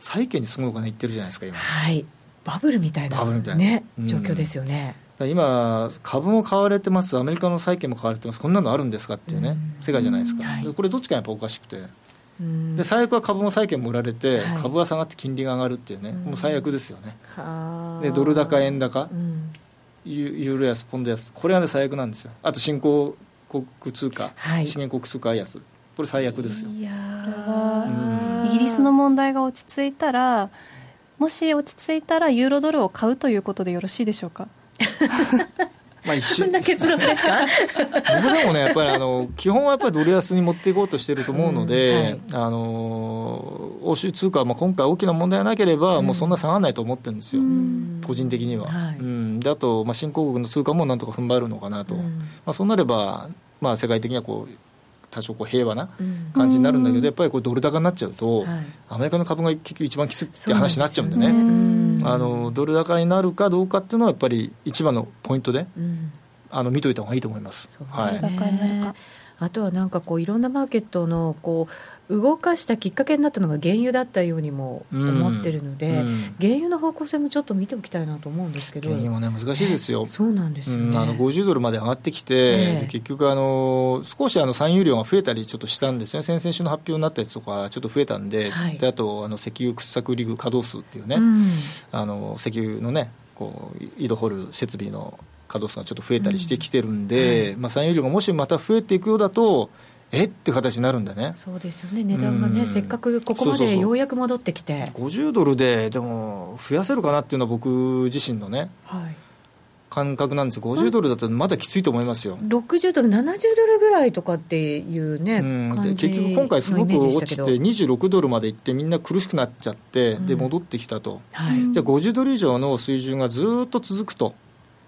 債券にすごいお金いってるじゃないですか今、はい、バブルみたいな、ね、状況ですよね。今株も買われてます、アメリカの債券も買われてます、こんなのあるんですかっていうね、世界じゃないですか、はい、でこれどっちかやっぱおかしくて、で最悪は株も債券も売られて、はい、株が下がって金利が上がるっていうね、もう最悪ですよね。でドル高円高、ユーロ安ポンド安、これは、ね、最悪なんですよ。あと新興国通貨、はい、新興国通貨安、これ最悪ですよ。いや、イギリスの問題が落ち着いたら、もし落ち着いたらユーロドルを買うということでよろしいでしょうか。そんな結論ですか。僕でもねやっぱり基本はやっぱりドル安に持っていこうとしてると思うので、欧州通貨は今回大きな問題がなければ、もうそんな下がらないと思ってるんですよ、個人的には、はい、であと、新興国の通貨もなんとか踏ん張るのかなと、そうなれば、世界的にはこう多少こう平和な感じになるんだけど、やっぱりこうドル高になっちゃうと、はい、アメリカの株が結局一番きついって話になっちゃうんでね、ドル高になるかどうかっていうのはやっぱり一番のポイントで、見といた方がいいと思います。そうですね。はい、ドル高になるか。あとはなんかこういろんなマーケットのこう動かしたきっかけになったのが原油だったようにも思ってるので、原油の方向性もちょっと見ておきたいなと思うんですけど、原油はね難しいですよ。そうなんですよね。50ドルまで上がってきて、結局少し産油量が増えたりちょっとしたんですね。先々週の発表になったやつとかちょっと増えたんで、はい、であと石油掘削リグ稼働数っていうね、石油のねこう井戸掘る設備の稼働数がちょっと増えたりしてきてるんで、産油量がもしまた増えていくようだとって形になるんだね。そうですよね、値段がね、せっかくここまでようやく戻ってきて、そうそうそう、50ドルででも増やせるかなっていうのは僕自身のね、はい、感覚なんですよ。50ドルだとまだきついと思いますよ、60ドル70ドルぐらいとかっていうね、感じのイメージでしたけど、結局今回すごく落ちて26ドルまでいってみんな苦しくなっちゃって、で戻ってきたと、じゃあ50ドル以上の水準がずっと続くと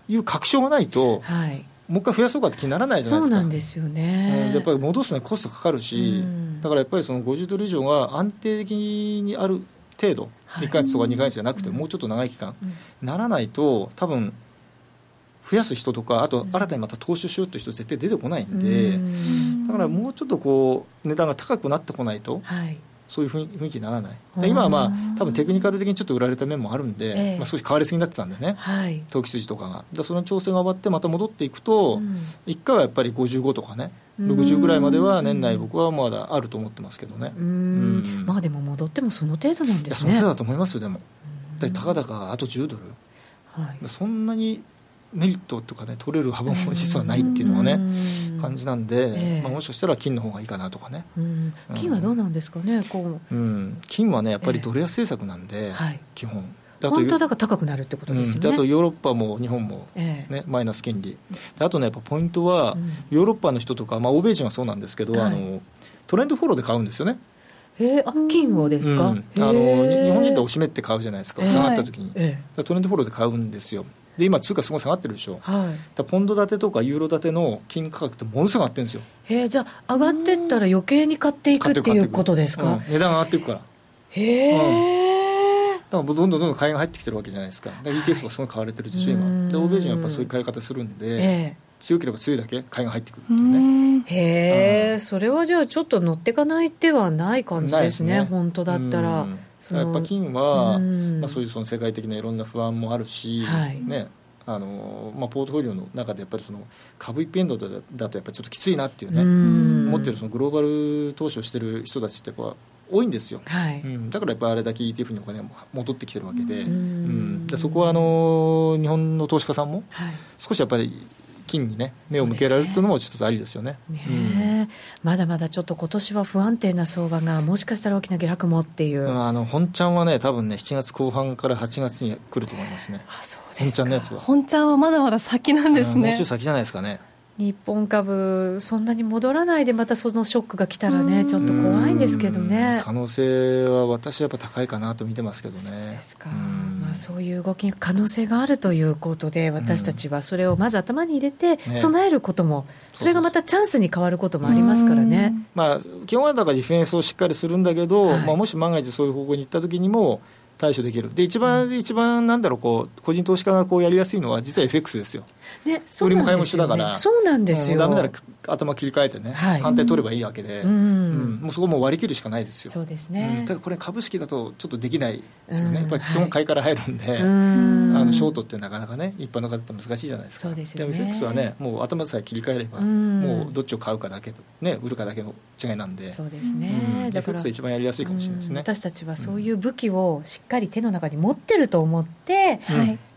いう確証がないと、はい、もう一回増やそうかって気にならないじゃないですか。そうなんですよね、やっぱり戻すのにコストかかるし、だからやっぱりその50ドル以上が安定的にある程度、1ヶ月とか2ヶ月じゃなくて、もうちょっと長い期間、ならないと多分増やす人とか、あと新たにまた投資しようという人絶対出てこないんで、だからもうちょっとこう値段が高くなってこないと、はい、そういう雰囲気にならない。で今は多分テクニカル的にちょっと売られた面もあるんで、少し買われすぎになってたんでね、投機筋とかが、その調整が終わってまた戻っていくと、1回はやっぱり55とかね60ぐらいまでは年内僕はまだあると思ってますけどね。でも戻ってもその程度なんですね。その程度だと思いますよ。でもだから高々あと10ドル、そんなにメリットとかね取れる幅も実はないっていうのがね感じなんで、もしかしたら金の方がいいかなとかね、金はどうなんですかね。こう、金はねやっぱりドル安政策なんで、基本だと本当だから高くなるってことですよね。あとヨーロッパも日本も、マイナス金利で、あとねやっぱポイントは、ヨーロッパの人とか、欧米人はそうなんですけど、トレンドフォローで買うんですよね。金をですか。日本人って押し目って買うじゃないですか、下がった時に、トレンドフォローで買うんですよ。で今通貨すごい下がってるでしょ、はい、だポンド建てとかユーロ建ての金価格ってものすごい上がってるんですよ。じゃあ上がってったら余計に買っていくっていうことですか、うん、値段が上がっていくから。だからどんどん買いが入ってきてるわけじゃないですか。だから ETF がすごい買われてるでしょ今で、欧米人はやっぱそういう買い方するんで、強ければ強いだけ買いが入ってくるっていうね。それはじゃあちょっと乗ってかない手はない感じですね。本当だったらやっぱ金は、まあ、そういうその世界的ないろんな不安もあるし、ね、まあ、ポートフォリオの中でやっぱりその株一辺倒だとやっぱりちょっときついなっていうね、持ってるそのグローバル投資をしてる人たちってやっぱ多いんですよ、だからやっぱりあれだけ ETF にお金が戻ってきてるわけで、でそこは日本の投資家さんも少しやっぱり金に、ね、目を向けられるというのもちょっとありですよ ね、まだまだちょっと今年は不安定な相場がもしかしたら大きな下落もっていう、本ちゃんはね多分ね7月後半から8月に来ると思いますね。そうですか。本ちゃんのやつはまだまだ先なんですね。もうちょい先じゃないですかね。日本株そんなに戻らないでまたそのショックが来たらねちょっと怖いんですけどね。可能性は私はやっぱ高いかなと見てますけどね。そうですか。まあ、そういう動きが可能性があるということで私たちはそれをまず頭に入れて備えることも、それがまたチャンスに変わることもありますからね。まあ、基本はだからディフェンスをしっかりするんだけど、まあ、もし万が一そういう方向に行った時にも対処できる。で一番なんだろう、こう個人投資家がこうやりやすいのは実は FX ですよ、ね、そうなんですよね。売りも買いも一緒だから。そうなんですよ、ダメなら頭切り替えてね、反対取ればいいわけで、もうそこも割り切るしかないですよ。そうですね、ただこれ株式だとちょっとできないですよね、やっぱり基本買いから入るんで、ショートってなかなかね一般の方って難しいじゃないですか。そうですよね。でも FX はねもう頭さえ切り替えればもうどっちを買うかだけと、ね、売るかだけの違いなんで。そうですね、だから FX は一番やりやすいかもしれないですね。私たちはそういう武器をしっかり手の中に持ってると思って、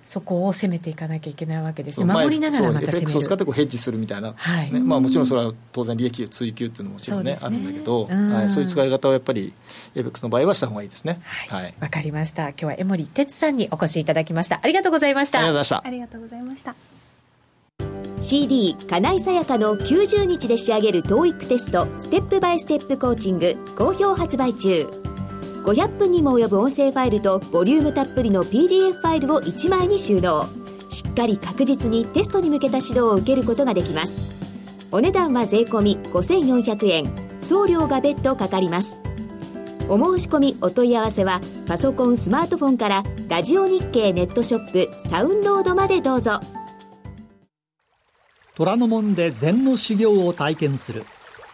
そこを攻めていかなきゃいけないわけですね。守りながらまた攻める。FX を使ってこうヘッジするみたいな、まあ、もちろんそれは当然利益を追求っていうのももちろん、あるんだけど、そういう使い方をやっぱり FX の場合はした方がいいですね。わかりました。今日は江守哲さんにお越しいただきました。ありがとうございました。ありがとうございました。CD 金井さやかの90日で仕上げる TOEIC テストステップバイステップコーチング好評発売中。500分にも及ぶ音声ファイルとボリュームたっぷりの PDF ファイルを1枚に収納。しっかり確実にテストに向けた指導を受けることができます。お値段は税込5400円、送料が別途かかります。お申し込みお問い合わせはパソコンスマートフォンからラジオ日経ネットショップサウンロードまでどうぞ。虎ノ門で禅の修行を体験する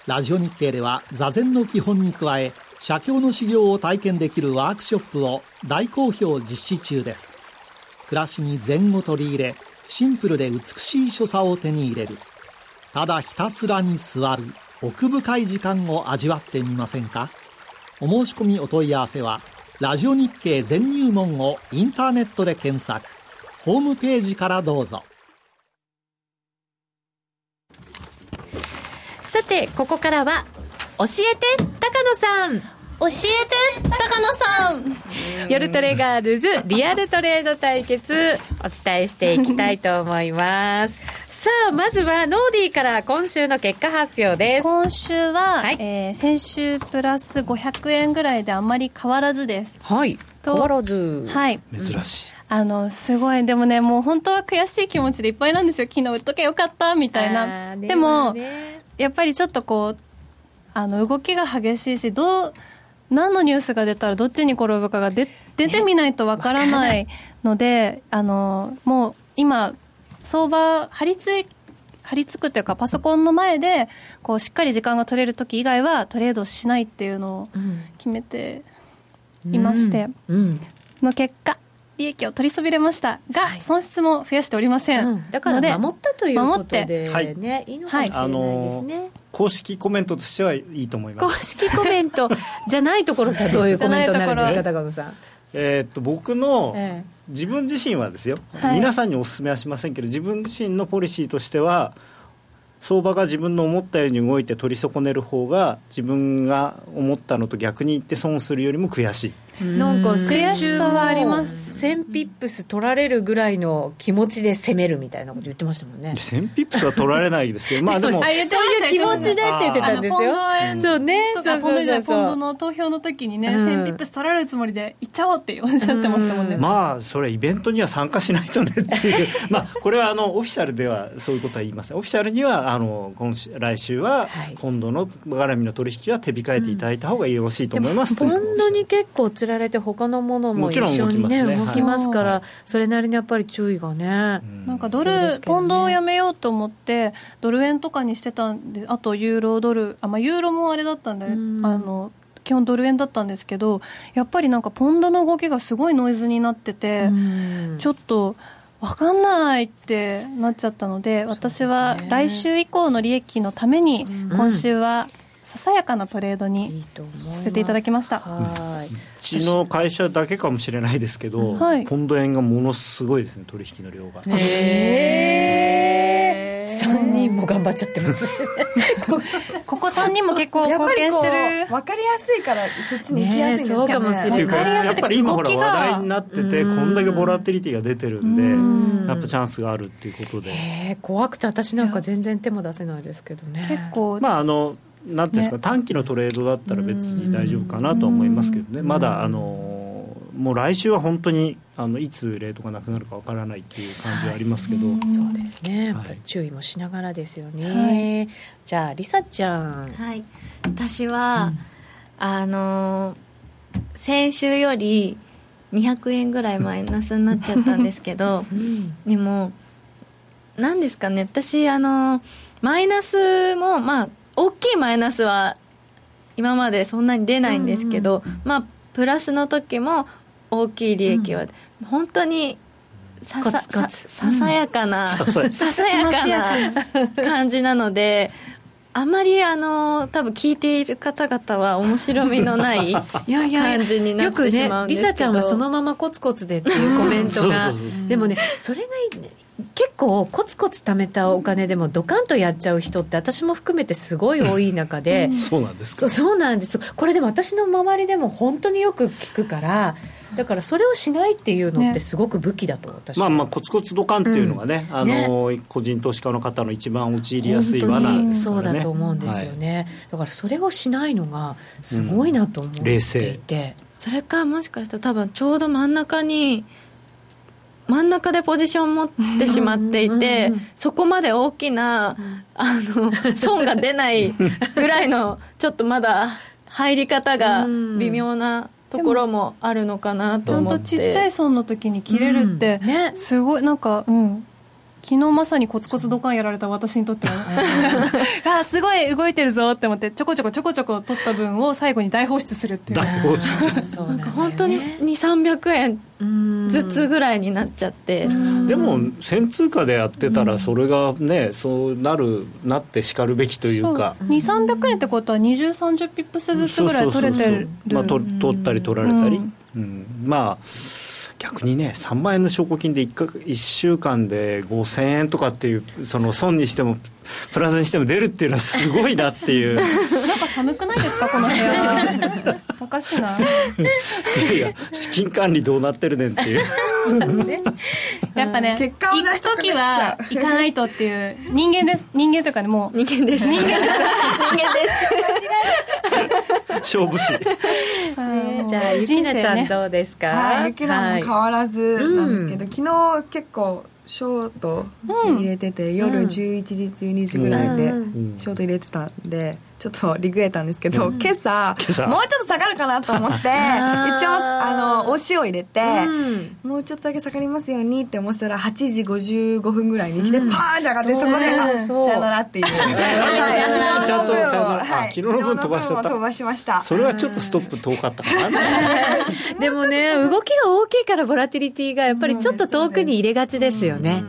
ラジオ日経では、座禅の基本に加え写経の修行を体験できるワークショップを大好評実施中です。暮らしに禅を取り入れ、シンプルで美しい所作を手に入れる、ただひたすらに座る奥深い時間を味わってみませんか。お申し込みお問い合わせはラジオ日経禅入門をインターネットで検索、ホームページからどうぞ。さてここからは教えて高野さん、教えて高野さん、夜トレガールズリアルトレード対決お伝えしていきたいと思いますさあまずはノーディーから今週の結果発表です。今週は、先週プラス500円ぐらいであまり変わらずです。変わらず、珍しい。すごい。でもねもう本当は悔しい気持ちでいっぱいなんですよ。昨日売っとけよかったみたいな。でもやっぱりちょっとこう動きが激しいし、何のニュースが出たらどっちに転ぶかが出てみないとわからないので、もう今相場張り付くというか、パソコンの前でこうしっかり時間が取れる時以外はトレードしないっていうのを決めていまして、の結果利益を取りそびれましたが、損失も増やしておりません、だから守ったということで、いいのかもしれないですね、公式コメントとしてはいいと思います。公式コメントじゃないところだというコメントになるんですか高野さん。僕の、自分自身はですよ、皆さんにお勧めはしませんけど、自分自身のポリシーとしては、相場が自分の思ったように動いて取り損ねる方が自分が思ったのと逆に言って損するよりも悔しい。なんか先週はあります1000ピップス取られるぐらいの気持ちで攻めるみたいなこと言ってましたもんね。1000ピップスは取られないですけどまあでもそういう気持ちでって言ってたんですよ。そうね、そうそうそう、ポンドの投票の時にね、1000ピップス取られるつもりで行っちゃおうっておっしゃってましたもんね。まあそれイベントには参加しないとねっていうまあこれはオフィシャルではそういうことは言いません。オフィシャルには来週はポンドの絡みの取引は手控えていただいた方がよろしいと思います。ポンドに結構釣られて他のものも一緒に、ね、動きますから、はい、それなりにやっぱり注意がね、なんかドル、ね、ポンドをやめようと思ってドル円とかにしてたんで、あとユーロドル、まあ、ユーロもあれだったんで、基本ドル円だったんですけど、やっぱりなんかポンドの動きがすごいノイズになってて、ちょっと分かんないってなっちゃったので、私は来週以降の利益のために今週はささやかなトレードにさせていただきました。うちの会社だけかもしれないですけど、はい、ポンド円がものすごいですね、取引の量が。3人も頑張っちゃってますしねここ3人も結構貢献してる。やっぱり分かりやすいからそっちに行きやすいんですかね。そうかもしれない。やっぱり今ほら話題になってて、こんだけボラティリティが出てるんで、やっぱチャンスがあるっていうことで、怖くて私なんか全然手も出せないですけどね。結構まあなんていうんですか、ね、短期のトレードだったら別に大丈夫かなとは思いますけどね。まだもう来週は本当にいつレートがなくなるかわからないっていう感じはありますけど、そうですね、はい、注意もしながらですよね、はい、じゃあリサちゃん、はい、私は、先週より200円ぐらいマイナスになっちゃったんですけど、でもなんですかね、私マイナスもまあ大きいマイナスは今までそんなに出ないんですけど、まあ、プラスの時も大きい利益は、本当にささやかな感じなので、あまり多分聞いている方々は面白みのない感じになってしまうんですけど、よくね、リサちゃんはそのままコツコツでっていうコメントがでもね、それがいいね。結構コツコツ貯めたお金でもドカンとやっちゃう人って私も含めてすごい多い中でそうなんですか。そうなんです。これでも私の周りでも本当によく聞くから、だからそれをしないっていうのってすごく武器だと私は、ね、まあ、コツコツドカンっていうのがね、ね、個人投資家の方の一番陥りやすい罠ですからね。そうだと思うんですよね、はい、だからそれをしないのがすごいなと思っていて、それかもしかしたら多分ちょうど真ん中でポジション持ってしまっていて、そこまで大きな損が出ないぐらいのちょっとまだ入り方が微妙なところもあるのかなと思って、ちゃんとちっちゃい損の時に切れるって、ね、すごいなんか、昨日まさにコツコツドカンやられた私にとっては、あ、すごい動いてるぞって思って、ちょこちょこ取った分を最後に大放出するっていう。大放出そうなんだよね。なんか本当に2、300円ずつぐらいになっちゃって、でも1000通貨でやってたらそれがね、そうなってしかるべきというか、2、300円ってことは20、30ピップスずつぐらい取れてる。取ったり取られたり、まあ逆にね、3万円の証拠金で 1週間で5000円とかっていう、その損にしてもプラスにしても出るっていうのはすごいなっていうなんか寒くないですかこの部屋おかしいな。いや資金管理どうなってるねんっていうね、やっぱね、結果を出し行くときは行かないとっていう人間です。人間とかね、もう人間です勝負師。じゃあゆきなちゃんどうですか。ゆきなも変わらずなんですけど、昨日結構ショート入れてて、夜11時12時ぐらいでショート入れてたんでちょっとリグエたんですけど、今朝もうちょっと下がるかなと思って一応お塩入れて、もうちょっとだけ下がりますようにって思ったら8時55分ぐらいに来てパーンって上がって、そこでさよならっていう、ちゃんとさよなら、昨日の分飛ばしました。それはちょっとストップ遠かったかなでもね、動きが大きいからボラティリティがやっぱりちょっと遠くに入れがちですよね。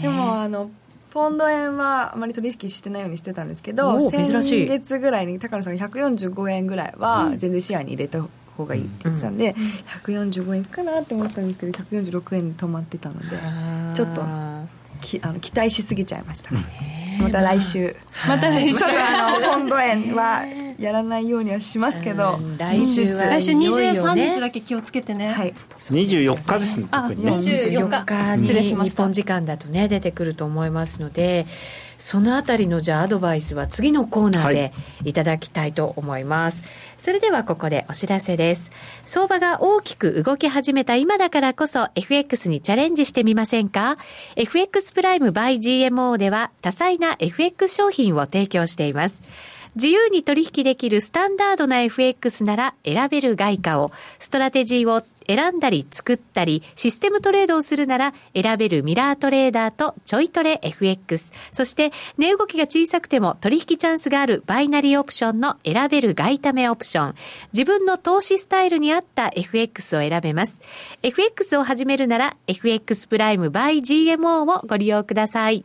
でもポンド円はあまり取引してないようにしてたんですけど、先月ぐらいに高野さんが145円ぐらいは全然視野に入れた方がいいって言ってたんで、145円かなって思ったんですけど146円に止まってたので、ちょっと期待しすぎちゃいましたね。また来週、ポンド円はやらないようにはしますけど、来週23日だけ気をつけてね、はい、24日ですね、特にね24日に失礼しました、日本時間だとね出てくると思いますので、そのあたりのじゃあアドバイスは次のコーナーでいただきたいと思います、はい、それではここでお知らせです。相場が大きく動き始めた今だからこそ FX にチャレンジしてみませんか。 FX プライム by GMO では多彩な FX 商品を提供しています。自由に取引できるスタンダードな FX なら選べる外貨を、ストラテジーを選んだり作ったりシステムトレードをするなら選べるミラートレーダーとちょいトレ FX、 そして値動きが小さくても取引チャンスがあるバイナリーオプションの選べる外為オプション、自分の投資スタイルに合った FX を選べます。 FX を始めるなら FX プライム by GMO をご利用ください。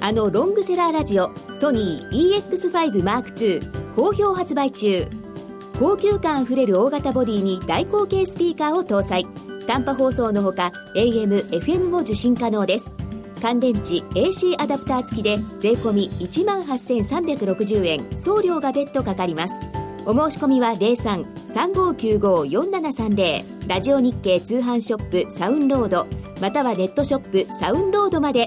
あのロングセラーラジオソニー EX5M2 好評発売中。高級感あふれる大型ボディに大口径スピーカーを搭載。短波放送のほか AM、FM も受信可能です。乾電池 AC アダプター付きで税込 18,360 円、送料が別途かかります。お申し込みは 03-3595-4730 ラジオ日経通販ショップサウンロード、またはネットショップサウンロードまで。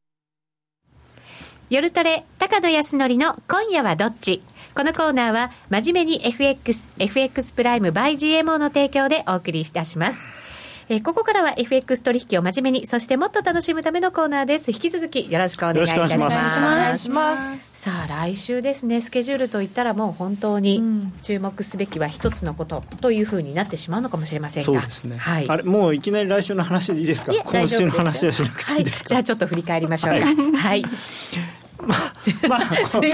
夜トレ高野康則の今夜はどっち。このコーナーは真面目に FX プライム by GMO の提供でお送りいたします。ここからは FX 取引を真面目に、そしてもっと楽しむためのコーナーです。引き続きよろしくお願いいたします。よろしくお願いします。さあ来週ですね、スケジュールといったらもう本当に注目すべきは一つのことというふうになってしまうのかもしれませんが、そうですね、はい、あれもういきなり来週の話でいいですか。今週の話はしなくていいですか。はい、じゃあちょっと振り返りましょうか。はいすいません、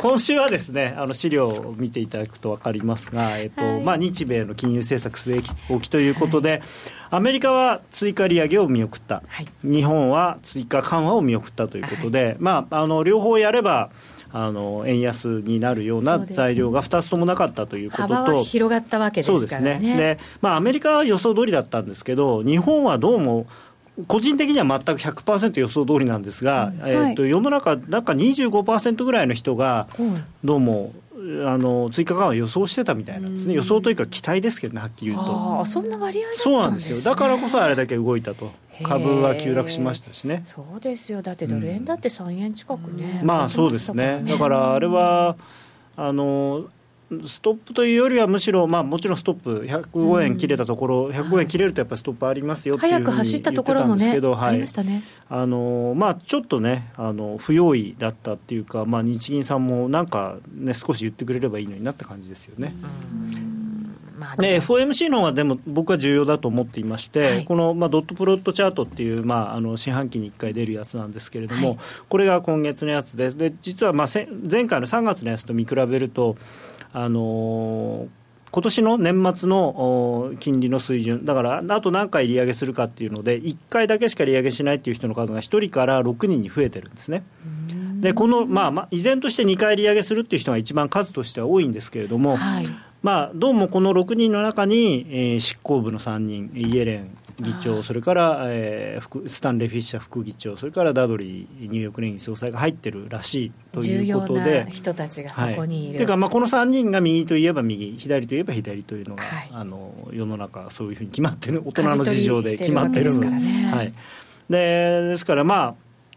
今週はですね、資料を見ていただくと分かりますが、はい、日米の金融政策据え置きということで、はい、アメリカは追加利上げを見送った、はい、日本は追加緩和を見送ったということで、はい、両方やれば円安になるような材料が2つともなかったということと、幅は広がったわけですからね。そうですね。で、アメリカは予想通りだったんですけど、日本はどうも個人的には全く 100% 予想通りなんですが、はい、世の中なんか 25% ぐらいの人がどうも、追加緩和を予想してたみたいなんですね。予想というか期待ですけどね、はっきり言うと。あ、そんな割合だったんですね。そうなんですよ。だからこそあれだけ動いたと。株は急落しましたしね。そうですよ。だってドル円だって3円近くね、まあそうですね。だからあれはストップというよりはむしろ、もちろんストップ105円切れたところ、105円切れるとやっぱりストップありますよっていうふうに言ってたんですけど、早く走ったところもね、ありましたね。ちょっとね、不用意だったっていうか、日銀さんもなんかね、少し言ってくれればいいのになって感じですよね。FOMC の方はでも僕は重要だと思っていまして、はい、この、ドットプロットチャートっていう、四半期に1回出るやつなんですけれども、はい、これが今月のやつで、実は前回の3月のやつと見比べると、今年の年末の金利の水準だから、あと何回利上げするかっていうので、1回だけしか利上げしないっていう人の数が1人から6人に増えてるんですね。で、この、依然として2回利上げするっていう人が一番数としては多いんですけれども、はい、どうもこの6人の中に、執行部の3人イエレン議長、それから、スタンレー・フィッシャー副議長、それからダドリーニューヨーク連銀総裁が入ってるらしいということで、重要な人たちがそこにいる、はい、てか、この3人が右といえば右、左といえば左というのが、はい、世の中そういうふうに決まってる、大人の事情で決まってるので、ですから、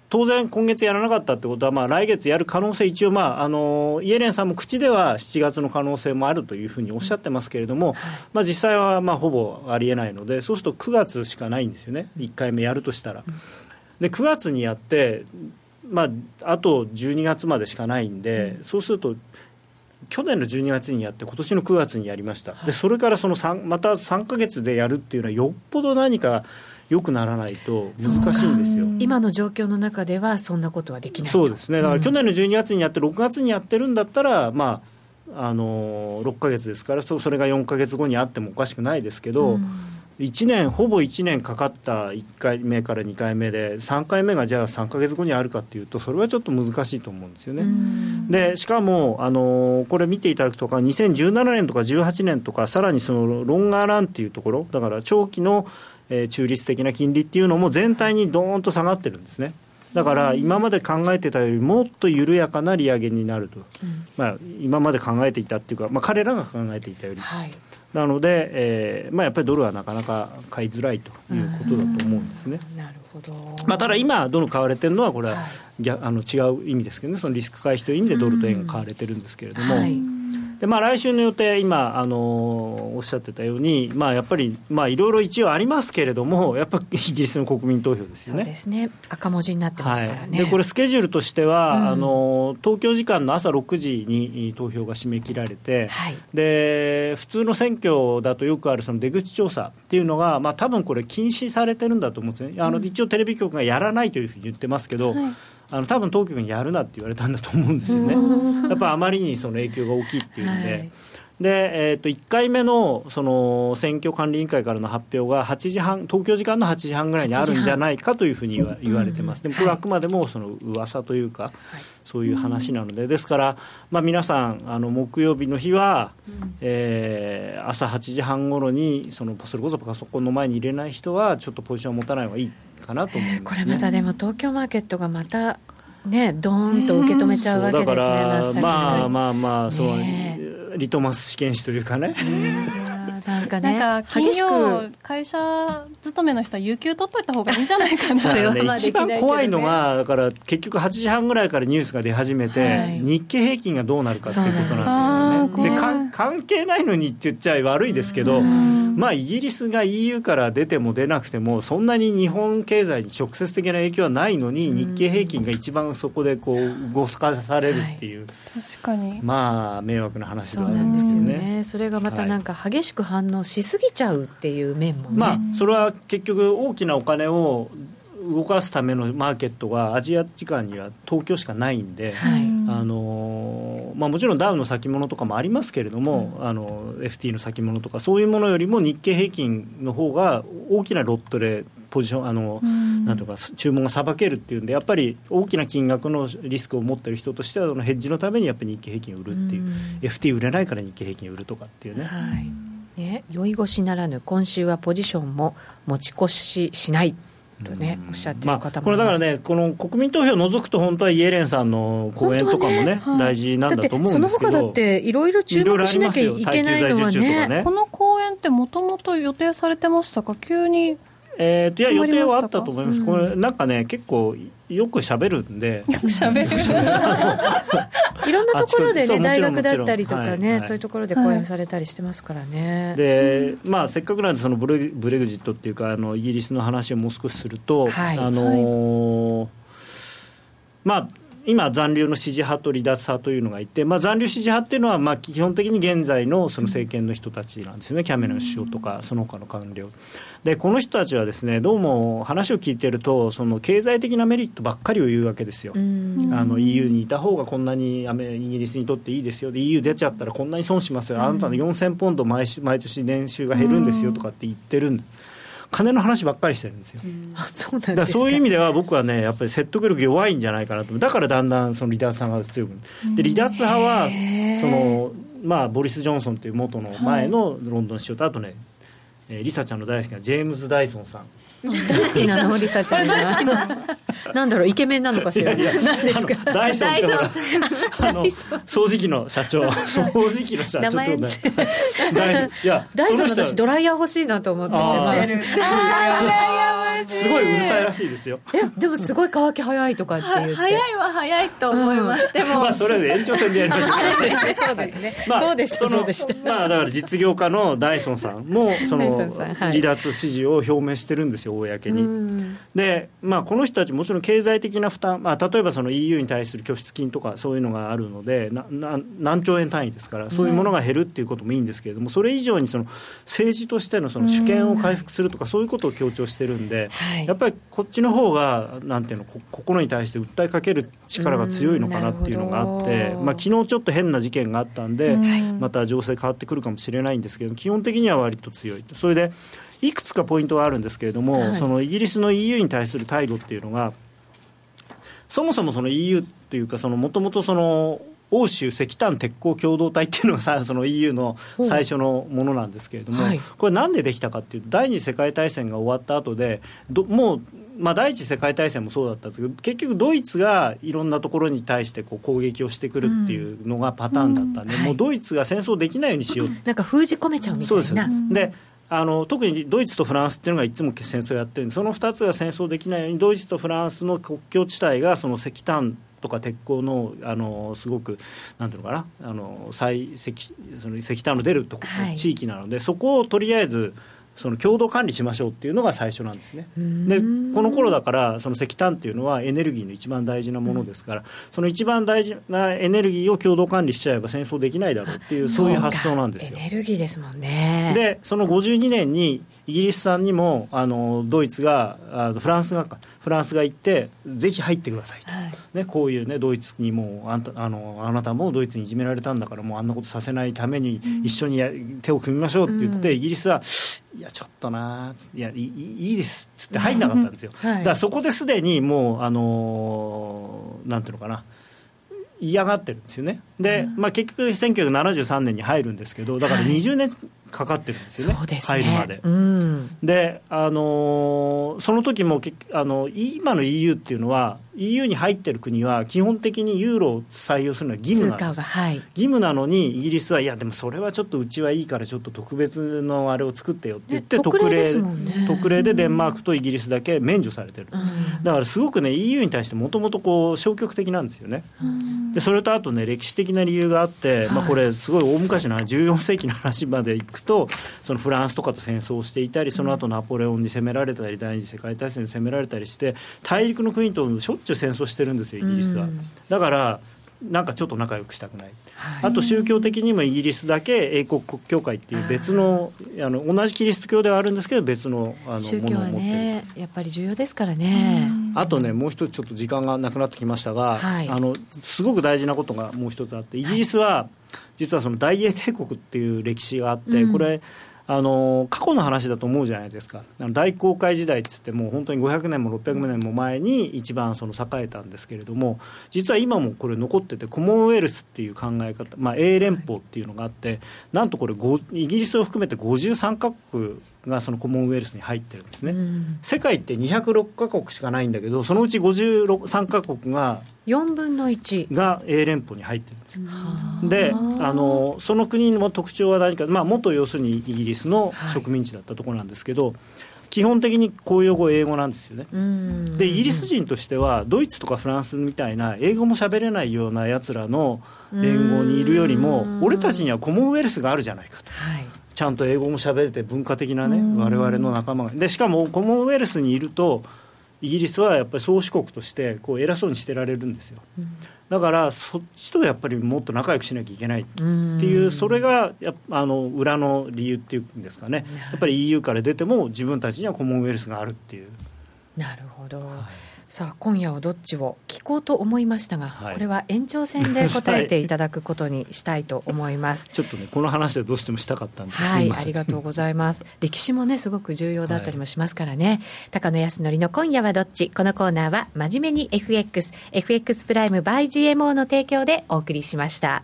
当然今月やらなかったってことは、まあ、来月やる可能性一応、まあ、イエレンさんも口では7月の可能性もあるというふうにおっしゃってますけれども、まあ、実際はまあほぼありえないので、そうすると9月しかないんですよね、1回目やるとしたら。で9月にやって、まあ、あと12月までしかないんで、そうすると去年の12月にやって今年の9月にやりました。でそれからそのまた3ヶ月でやるっていうのはよっぽど何か良くならないと難しいんですよ。今の状況の中ではそんなことはできない。そうですね。だから去年の12月にやって6月にやってるんだったら、まあ、6ヶ月ですから、それが4ヶ月後にあってもおかしくないですけど、1年ほぼ1年かかった1回目から2回目で3回目がじゃあ3ヶ月後にあるかっていうとそれはちょっと難しいと思うんですよね。でしかもこれ見ていただくとか2017年とか18年とかさらにそのロンガーランっていうところだから長期の中立的な金利っていうのも全体にドーンと下がってるんですね。だから今まで考えてたよりもっと緩やかな利上げになると、まあ、今まで考えていたっていうか、まあ、彼らが考えていたより、はい、なので、まあ、やっぱりドルはなかなか買いづらいということだと思うんですね。なるほど。まあ、ただ今ドル買われてるのはこれは違う意味ですけどね、そのリスク回避という意味でドルと円が買われてるんですけれども、はいでまあ、来週の予定今おっしゃってたように、まあ、やっぱりいろいろ一応ありますけれどもやっぱりイギリスの国民投票ですよね。そうですね、赤文字になってますからね、はい、でこれスケジュールとしては、東京時間の朝6時に投票が締め切られて、はい、で普通の選挙だとよくあるその出口調査っていうのが、まあ、多分これ禁止されてるんだと思うんですね。一応テレビ局がやらないというふうに言ってますけど、はい多分当局にやるなって言われたんだと思うんですよね。やっぱりあまりにその影響が大きいっていうんで、はい、で、1回目のその選挙管理委員会からの発表が8時半、東京時間の8時半ぐらいにあるんじゃないかというふうに言われてます。でもこれはあくまでもその噂というか、はい、そういう話なので、ですから、まあ、皆さん木曜日の日は、朝8時半ごろにそれこそパソコンの前に入れない人はちょっとポジションを持たない方がいいかなと思いますね。これまたでも東京マーケットがまたねドーンと受け止めちゃうわけですね。だからまあまあまあそう、リトマス試験紙というかね。なんか金曜会社勤めの人は有給取っといた方がいいんじゃないかな。それはまあできないけどね。一番怖いのがだから結局8時半ぐらいからニュースが出始めて、はい、日経平均がどうなるかっていうことなんですよね。で関係ないのにって言っちゃ悪いですけど、まあ、イギリスが EU から出ても出なくてもそんなに日本経済に直接的な影響はないのに日経平均が一番そこでこう動かされるっていう、はい、確かにまあ迷惑な話ではあるんですよね。 そうなんですよね。それがまたなんか激しく反応しすぎちゃうっていう面もね、まあ、それは結局大きなお金を動かすためのマーケットがアジア時間には東京しかないんで、はいまあ、もちろんダウの先物とかもありますけれども、FT の先物とかそういうものよりも日経平均の方が大きなロットでポジションなんとか注文がさばけるっていうんで、やっぱり大きな金額のリスクを持ってる人としてはそのヘッジのためにやっぱり日経平均売るっていう、FT 売れないから日経平均売るとかっていうね、はい、酔い腰ならぬ今週はポジションも持ち越ししないとね、おっしゃってる方もいます。まあ、これだからね、この国民投票を除くと本当はイエレンさんの講演とかもね、はい、大事なんだと思うんですけど、だってその他だっていろいろ注目しなきゃいけないのは ね、この講演ってもともと予定されてましたか、急に。いや予定はあったと思います、これなんかね結構よく喋るんでよく喋るいろんなところでね大学だったりとかね、はい、そういうところで講演されたりしてますからね、はい、で、まあ、せっかくなんでそのブレグジットっていうかイギリスの話をもう少しすると、はいはい、まあ今残留の支持派と離脱派というのがいて、まあ、残留支持派というのはまあ基本的に現在 その政権の人たちなんですよね。キャメロン首相とかその他の官僚で、この人たちはですねどうも話を聞いているとその経済的なメリットばっかりを言うわけですよ。EU にいた方がこんなにイギリスにとっていいですよ、で EU 出ちゃったらこんなに損しますよ、あなたの4000ポンド毎年年収が減るんですよとかって言ってるんです。金の話ばっかりしてるんですよ。そうなんですか。だからそういう意味では僕はねやっぱり説得力弱いんじゃないかなと。だからだんだんその離脱派が強くで、離脱派はその、まあ、ボリス・ジョンソンという元の前のロンドン市長と、あとねリサちゃんの大好きなジェームズ・ダイソンさん大好きなのリサちゃんなんだろうイケメンなのかしら。いやいや何ですかダイソンって掃除機の社長掃除機の社長ってことだよ。ダイソンの私ドライヤー欲しいなと思ってて、まあ、すごいうるさいらしいですよ。でもすごい乾き早いとかって言って早いは早いと思います、うん、でもまあそれは延長戦でやりましたそうですね、まあ、そうでしたそうでした、まあ、だから実業家のダイソンさんもその離脱支持を表明してるんですよ公に、うん、で、まあ、この人たちもちろん経済的な負担、まあ、例えばその EU に対する拠出金とかそういうのがあるので何兆円単位ですからそういうものが減るっていうこともいいんですけれども、うん、それ以上にその政治としてのその主権を回復するとかそういうことを強調してるんで、はい、やっぱりこっちの方がなんていうの心に対して訴えかける力が強いのかなっていうのがあって、まあ、昨日ちょっと変な事件があったんで、うん、また情勢変わってくるかもしれないんですけど基本的には割と強い。それでいくつかポイントはあるんですけれども、はい、そのイギリスの EU に対する態度っていうのがそもそもその EU というかもともとその欧州石炭鉄鋼共同体っていうのがさその EU の最初のものなんですけれども、はい、これなんでできたかっていうと第二次世界大戦が終わった後でもう、まあ、第一次世界大戦もそうだったんですけど結局ドイツがいろんなところに対してこう攻撃をしてくるっていうのがパターンだったんで、うんうん、もうドイツが戦争できないようにしよう、はい、なんか封じ込めちゃうみたいな。そうですよね。で特にドイツとフランスっていうのがいつも戦争やってるんでその2つが戦争できないようにドイツとフランスの国境地帯がその石炭とか鉄鋼のすごくなんていうのかなその石炭の出るところの地域なので、はい、そこをとりあえずその共同管理しましょうっていうのが最初なんですね。でこの頃だからその石炭っていうのはエネルギーの一番大事なものですから、うん、その一番大事なエネルギーを共同管理しちゃえば戦争できないだろうっていうそういう発想なんですよ。エネルギーですもんね。でその52年にイギリスさんにもドイツがフランスが行ってぜひ入ってくださいと、はいね、こういう、ね、ドイツにもうあなたもドイツにいじめられたんだからもうあんなことさせないために一緒に手を組みましょうって言って、うん、イギリスはいやちょっとないやいいですっつって入んなかったんですよ、はい、だからそこですでにもうなんていうのかな嫌がってるんですよね。で、うんまあ、結局1973年に入るんですけどだから20年かかってるんですよね、はい、そうですね入るまで、うん、でその時も今の EU っていうのは EU に入ってる国は基本的にユーロを採用するのは義務なんです、はい、義務なのにイギリスはいやでもそれはちょっとうちはいいからちょっと特別のあれを作ってよって言って、ね、特例ですもんね。特例でデンマークとイギリスだけ免除されてる、うん、だからすごくね EU に対してもともとこう消極的なんですよね、うん、でそれとあとね歴史的な理由があって、まあ、これすごい大昔の14世紀の話までいくとそのフランスとかと戦争をしていたりその後ナポレオンに攻められたり第二次世界大戦に攻められたりして大陸の国としょっちゅう戦争してるんですよイギリスは、うん、だからなんかちょっと仲良くしたくない、はい、あと宗教的にもイギリスだけ英国国教会っていう別の同じキリスト教ではあるんですけど別の宗教はねやっぱり重要ですからね。あとねもう一つちょっと時間がなくなってきましたが、はい、すごく大事なことがもう一つあってイギリスは、はい、実はその大英帝国っていう歴史があって、うん、これ過去の話だと思うじゃないですか。大航海時代って言ってもう本当に500年も600年も前に一番栄えたんですけれども実は今もこれ残っててコモンウェルスっていう考え方、まあ、英連邦っていうのがあってなんとこれイギリスを含めて53カ国がそのコモンウェルスに入ってるんですね、うん、世界って206カ国しかないんだけどそのうち53カ国が4分の1が英連邦に入ってるんです、うん、でその国の特徴は何か、まあ、元要するにイギリスの植民地だったところなんですけど、はい、基本的に公用語英語なんですよね、うん、でイギリス人としてはドイツとかフランスみたいな英語も喋れないようなやつらの連合にいるよりも、うん、俺たちにはコモンウェルスがあるじゃないかと、はいちゃんと英語も喋れて文化的なね我々の仲間がでしかもコモンウェルスにいるとイギリスはやっぱり宗主国としてこう偉そうにしてられるんですよ、うん、だからそっちとやっぱりもっと仲良くしなきゃいけないっていうそれが裏の理由っていうんですかねやっぱり EU から出ても自分たちにはコモンウェルスがあるっていう。なるほど、はいさあ今夜はどっちを聞こうと思いましたが、はい、これは延長戦で答えていただくことにしたいと思います、はい、ちょっとねこの話はどうしてもしたかったんです、はい、すいませんありがとうございます歴史もねすごく重要だったりもしますからね、はい、高野康則の今夜はどっちこのコーナーは真面目に FX プライム by GMO の提供でお送りしました。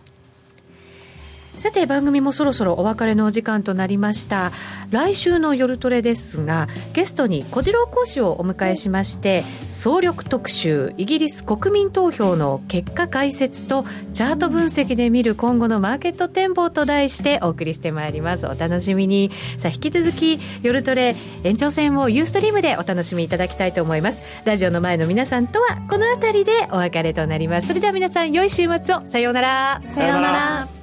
さて番組もそろそろお別れのお時間となりました。来週の夜トレですが、ゲストに小次郎講師をお迎えしまして、総力特集、イギリス国民投票の結果解説とチャート分析で見る今後のマーケット展望と題してお送りしてまいります。お楽しみに。さあ引き続き夜トレ延長戦をユーストリームでお楽しみいただきたいと思います。ラジオの前の皆さんとはこのあたりでお別れとなります。それでは皆さん良い週末を。さようなら。さようなら。